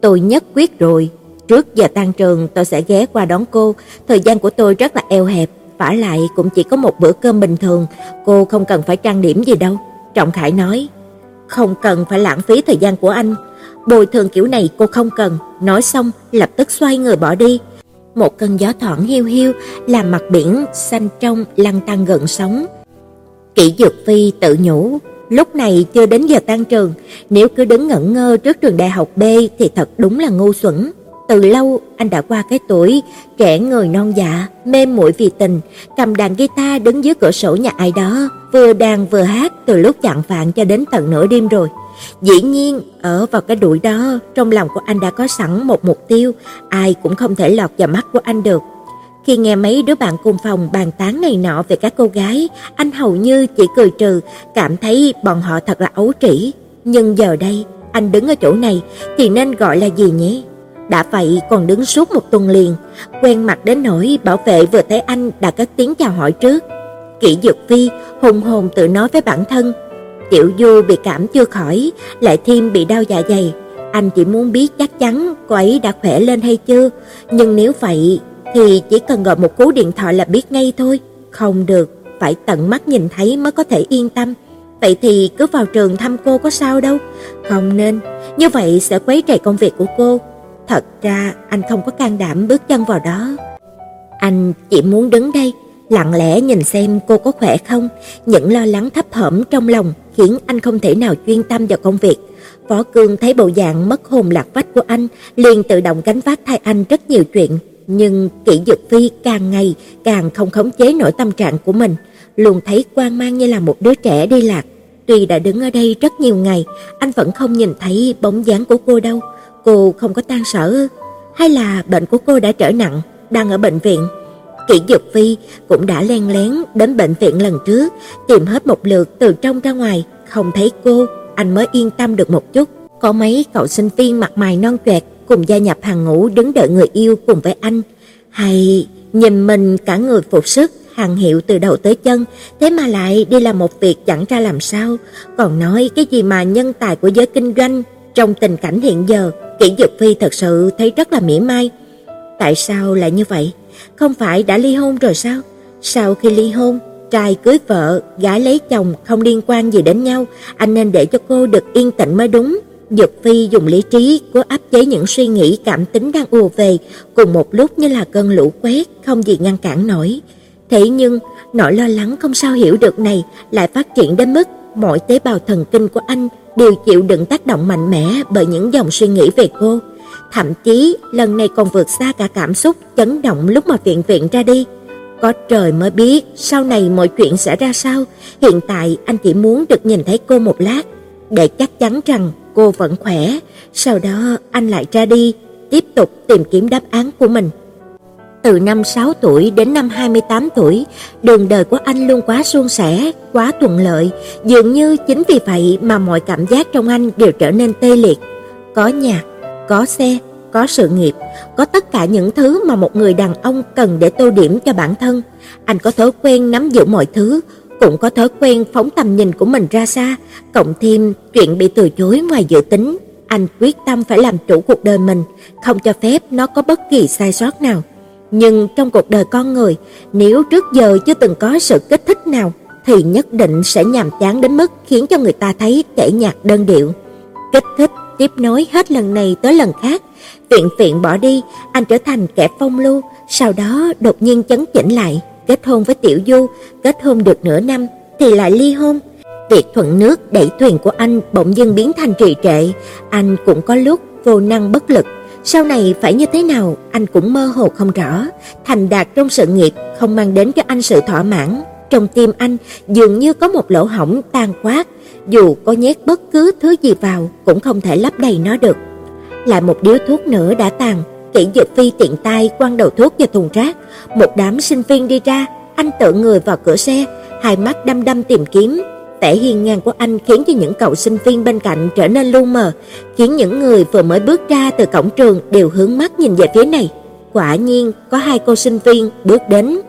Tôi nhất quyết rồi, trước giờ tan trường tôi sẽ ghé qua đón cô. Thời gian của tôi rất là eo hẹp, vả lại cũng chỉ có một bữa cơm bình thường, cô không cần phải trang điểm gì đâu. Trọng Khải nói. Không cần phải lãng phí thời gian của anh, bồi thường kiểu này cô không cần. Nói xong lập tức xoay người bỏ đi. Một cơn gió thoảng hiu hiu làm mặt biển xanh trong lăn tăn gợn sóng. Kỷ Dược Phi tự nhủ, lúc này chưa đến giờ tan trường, nếu cứ đứng ngẩn ngơ trước trường đại học B thì thật đúng là ngu xuẩn. Từ lâu anh đã qua cái tuổi trẻ người non dạ, mê muội vì tình, cầm đàn guitar đứng dưới cửa sổ nhà ai đó, vừa đàn vừa hát từ lúc chạng vạng cho đến tận nửa đêm rồi. Dĩ nhiên, ở vào cái tuổi đó, trong lòng của anh đã có sẵn một mục tiêu, ai cũng không thể lọt vào mắt của anh được. Khi nghe mấy đứa bạn cùng phòng bàn tán này nọ về các cô gái, anh hầu như chỉ cười trừ, cảm thấy bọn họ thật là ấu trĩ. Nhưng giờ đây, anh đứng ở chỗ này thì nên gọi là gì nhỉ? Đã vậy còn đứng suốt một tuần liền, quen mặt đến nỗi bảo vệ vừa thấy anh đã cất tiếng chào hỏi trước. Kỷ Dược Phi hùng hồn tự nói với bản thân, Tiểu Du bị cảm chưa khỏi, lại thêm bị đau dạ dày. Anh chỉ muốn biết chắc chắn cô ấy đã khỏe lên hay chưa, nhưng nếu vậy thì chỉ cần gọi một cú điện thoại là biết ngay thôi. Không được, phải tận mắt nhìn thấy mới có thể yên tâm. Vậy thì cứ vào trường thăm cô có sao đâu. Không nên, như vậy sẽ quấy rầy công việc của cô. Thật ra anh không có can đảm bước chân vào đó. Anh chỉ muốn đứng đây, lặng lẽ nhìn xem cô có khỏe không. Những lo lắng thấp thỏm trong lòng khiến anh không thể nào chuyên tâm vào công việc. Phó Cương thấy bộ dạng mất hồn lạc vách của anh, liền tự động gánh vác thay anh rất nhiều chuyện. Nhưng Kỷ Dược Phi càng ngày càng không khống chế nổi tâm trạng của mình, luôn thấy hoang mang như là một đứa trẻ đi lạc. Tuy đã đứng ở đây rất nhiều ngày, anh vẫn không nhìn thấy bóng dáng của cô đâu. Cô không có tan sở, hay là bệnh của cô đã trở nặng, đang ở bệnh viện? Kỷ Dược Phi cũng đã len lén đến bệnh viện lần trước, tìm hết một lượt từ trong ra ngoài, không thấy cô, anh mới yên tâm được một chút. Có mấy cậu sinh viên mặt mày non choẹt cùng gia nhập hàng ngũ đứng đợi người yêu cùng với anh. Hay nhìn mình cả người phục sức, hàng hiệu từ đầu tới chân, thế mà lại đi làm một việc chẳng ra làm sao, còn nói cái gì mà nhân tài của giới kinh doanh. Trong tình cảnh hiện giờ, Kỷ Dược Phi thật sự thấy rất là mỉa mai. Tại sao lại như vậy? Không phải đã ly hôn rồi sao? Sau khi ly hôn, trai cưới vợ, gái lấy chồng không liên quan gì đến nhau, anh nên để cho cô được yên tĩnh mới đúng. Dược Phi dùng lý trí cố áp chế những suy nghĩ cảm tính đang ùa về, cùng một lúc như là cơn lũ quét, không gì ngăn cản nổi. Thế nhưng, nỗi lo lắng không sao hiểu được này lại phát triển đến mức mọi tế bào thần kinh của anh đều chịu đựng tác động mạnh mẽ bởi những dòng suy nghĩ về cô. Thậm chí, lần này còn vượt xa cả cảm xúc chấn động lúc mà viện ra đi. Có trời mới biết sau này mọi chuyện sẽ ra sao. Hiện tại, anh chỉ muốn được nhìn thấy cô một lát, để chắc chắn rằng cô vẫn khỏe. Sau đó, anh lại ra đi, tiếp tục tìm kiếm đáp án của mình. Từ năm 6 tuổi đến năm 28 tuổi, đường đời của anh luôn quá suôn sẻ, quá thuận lợi. Dường như chính vì vậy mà mọi cảm giác trong anh đều trở nên tê liệt. Có nhà, có xe, có sự nghiệp, có tất cả những thứ mà một người đàn ông cần để tô điểm cho bản thân. Anh có thói quen nắm giữ mọi thứ, cũng có thói quen phóng tầm nhìn của mình ra xa. Cộng thêm chuyện bị từ chối ngoài dự tính, anh quyết tâm phải làm chủ cuộc đời mình, không cho phép nó có bất kỳ sai sót nào. Nhưng trong cuộc đời con người, nếu trước giờ chưa từng có sự kích thích nào thì nhất định sẽ nhàm chán đến mức khiến cho người ta thấy tẻ nhạt đơn điệu. Kích thích tiếp nối hết lần này tới lần khác, viện bỏ đi, anh trở thành kẻ phong lưu. Sau đó đột nhiên chấn chỉnh lại, kết hôn với Tiểu Du. Kết hôn được nửa năm thì lại ly hôn. Việc thuận nước đẩy thuyền của anh bỗng dưng biến thành trì trệ. Anh cũng có lúc vô năng bất lực. Sau này phải như thế nào anh cũng mơ hồ không rõ. Thành đạt trong sự nghiệp không mang đến cho anh sự thỏa mãn. Trong tim anh dường như có một lỗ hổng tan khoát, dù có nhét bất cứ thứ gì vào cũng không thể lấp đầy nó được. Lại một điếu thuốc nữa đã tàn. Kỷ Dược Phi tiện tay quăng đầu thuốc vào thùng rác. Một đám sinh viên đi ra, anh tựa người vào cửa xe, hai mắt đăm đăm tìm kiếm. Vẻ hiên ngang của anh khiến cho những cậu sinh viên bên cạnh trở nên lu mờ, khiến những người vừa mới bước ra từ cổng trường đều hướng mắt nhìn về phía này. Quả nhiên có hai cô sinh viên bước đến.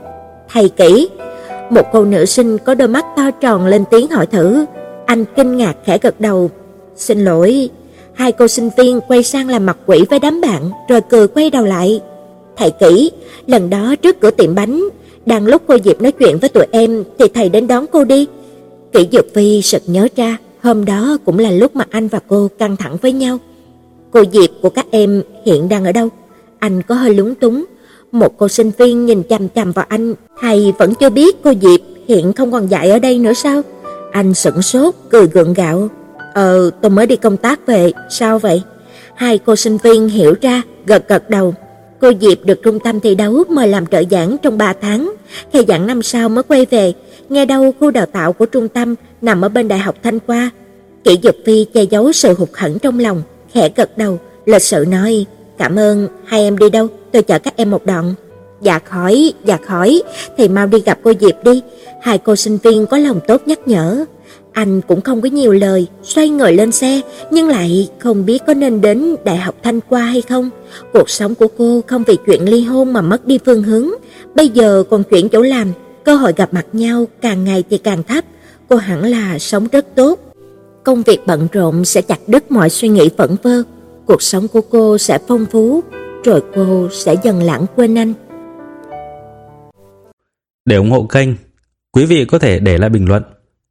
"Thầy Kỷ." Một cô nữ sinh có đôi mắt to tròn lên tiếng hỏi thử. Anh kinh ngạc khẽ gật đầu. "Xin lỗi." Hai cô sinh viên quay sang làm mặt quỷ với đám bạn, rồi cười quay đầu lại. "Thầy Kỷ, lần đó trước cửa tiệm bánh, đang lúc cô Diệp nói chuyện với tụi em thì thầy đến đón cô đi." Kỷ Dược Phi sực nhớ ra, hôm đó cũng là lúc mà anh và cô căng thẳng với nhau. "Cô Diệp của các em hiện đang ở đâu?" Anh có hơi lúng túng. Một cô sinh viên nhìn chằm chằm vào anh. "Thầy vẫn chưa biết cô Diệp hiện không còn dạy ở đây nữa sao?" Anh sửng sốt, cười gượng gạo. "Tôi mới đi công tác về, sao vậy?" Hai cô sinh viên hiểu ra, gật gật đầu. Cô Diệp được trung tâm thi đấu mời làm trợ giảng trong 3 tháng, khai giảng năm sau mới quay về. Nghe đâu khu đào tạo của trung tâm nằm ở bên Đại học Thanh Qua. Kỷ Dược Phi che giấu sự hụt hẫng trong lòng, khẽ gật đầu, lịch sự nói: "Cảm ơn, hai em đi đâu? Tôi chở các em một đoạn." Dạ khỏi, thì mau đi gặp cô Diệp đi." Hai cô sinh viên có lòng tốt nhắc nhở. Anh cũng không có nhiều lời, xoay người lên xe, nhưng lại không biết có nên đến Đại học Thanh Qua hay không. Cuộc sống của cô không vì chuyện ly hôn mà mất đi phương hướng, bây giờ còn chuyển chỗ làm, cơ hội gặp mặt nhau càng ngày thì càng thấp. Cô hẳn là sống rất tốt. Công việc bận rộn sẽ chặt đứt mọi suy nghĩ vẩn vơ, cuộc sống của cô sẽ phong phú, rồi cô sẽ dần lãng quên anh. Để ủng hộ kênh, quý vị có thể để lại bình luận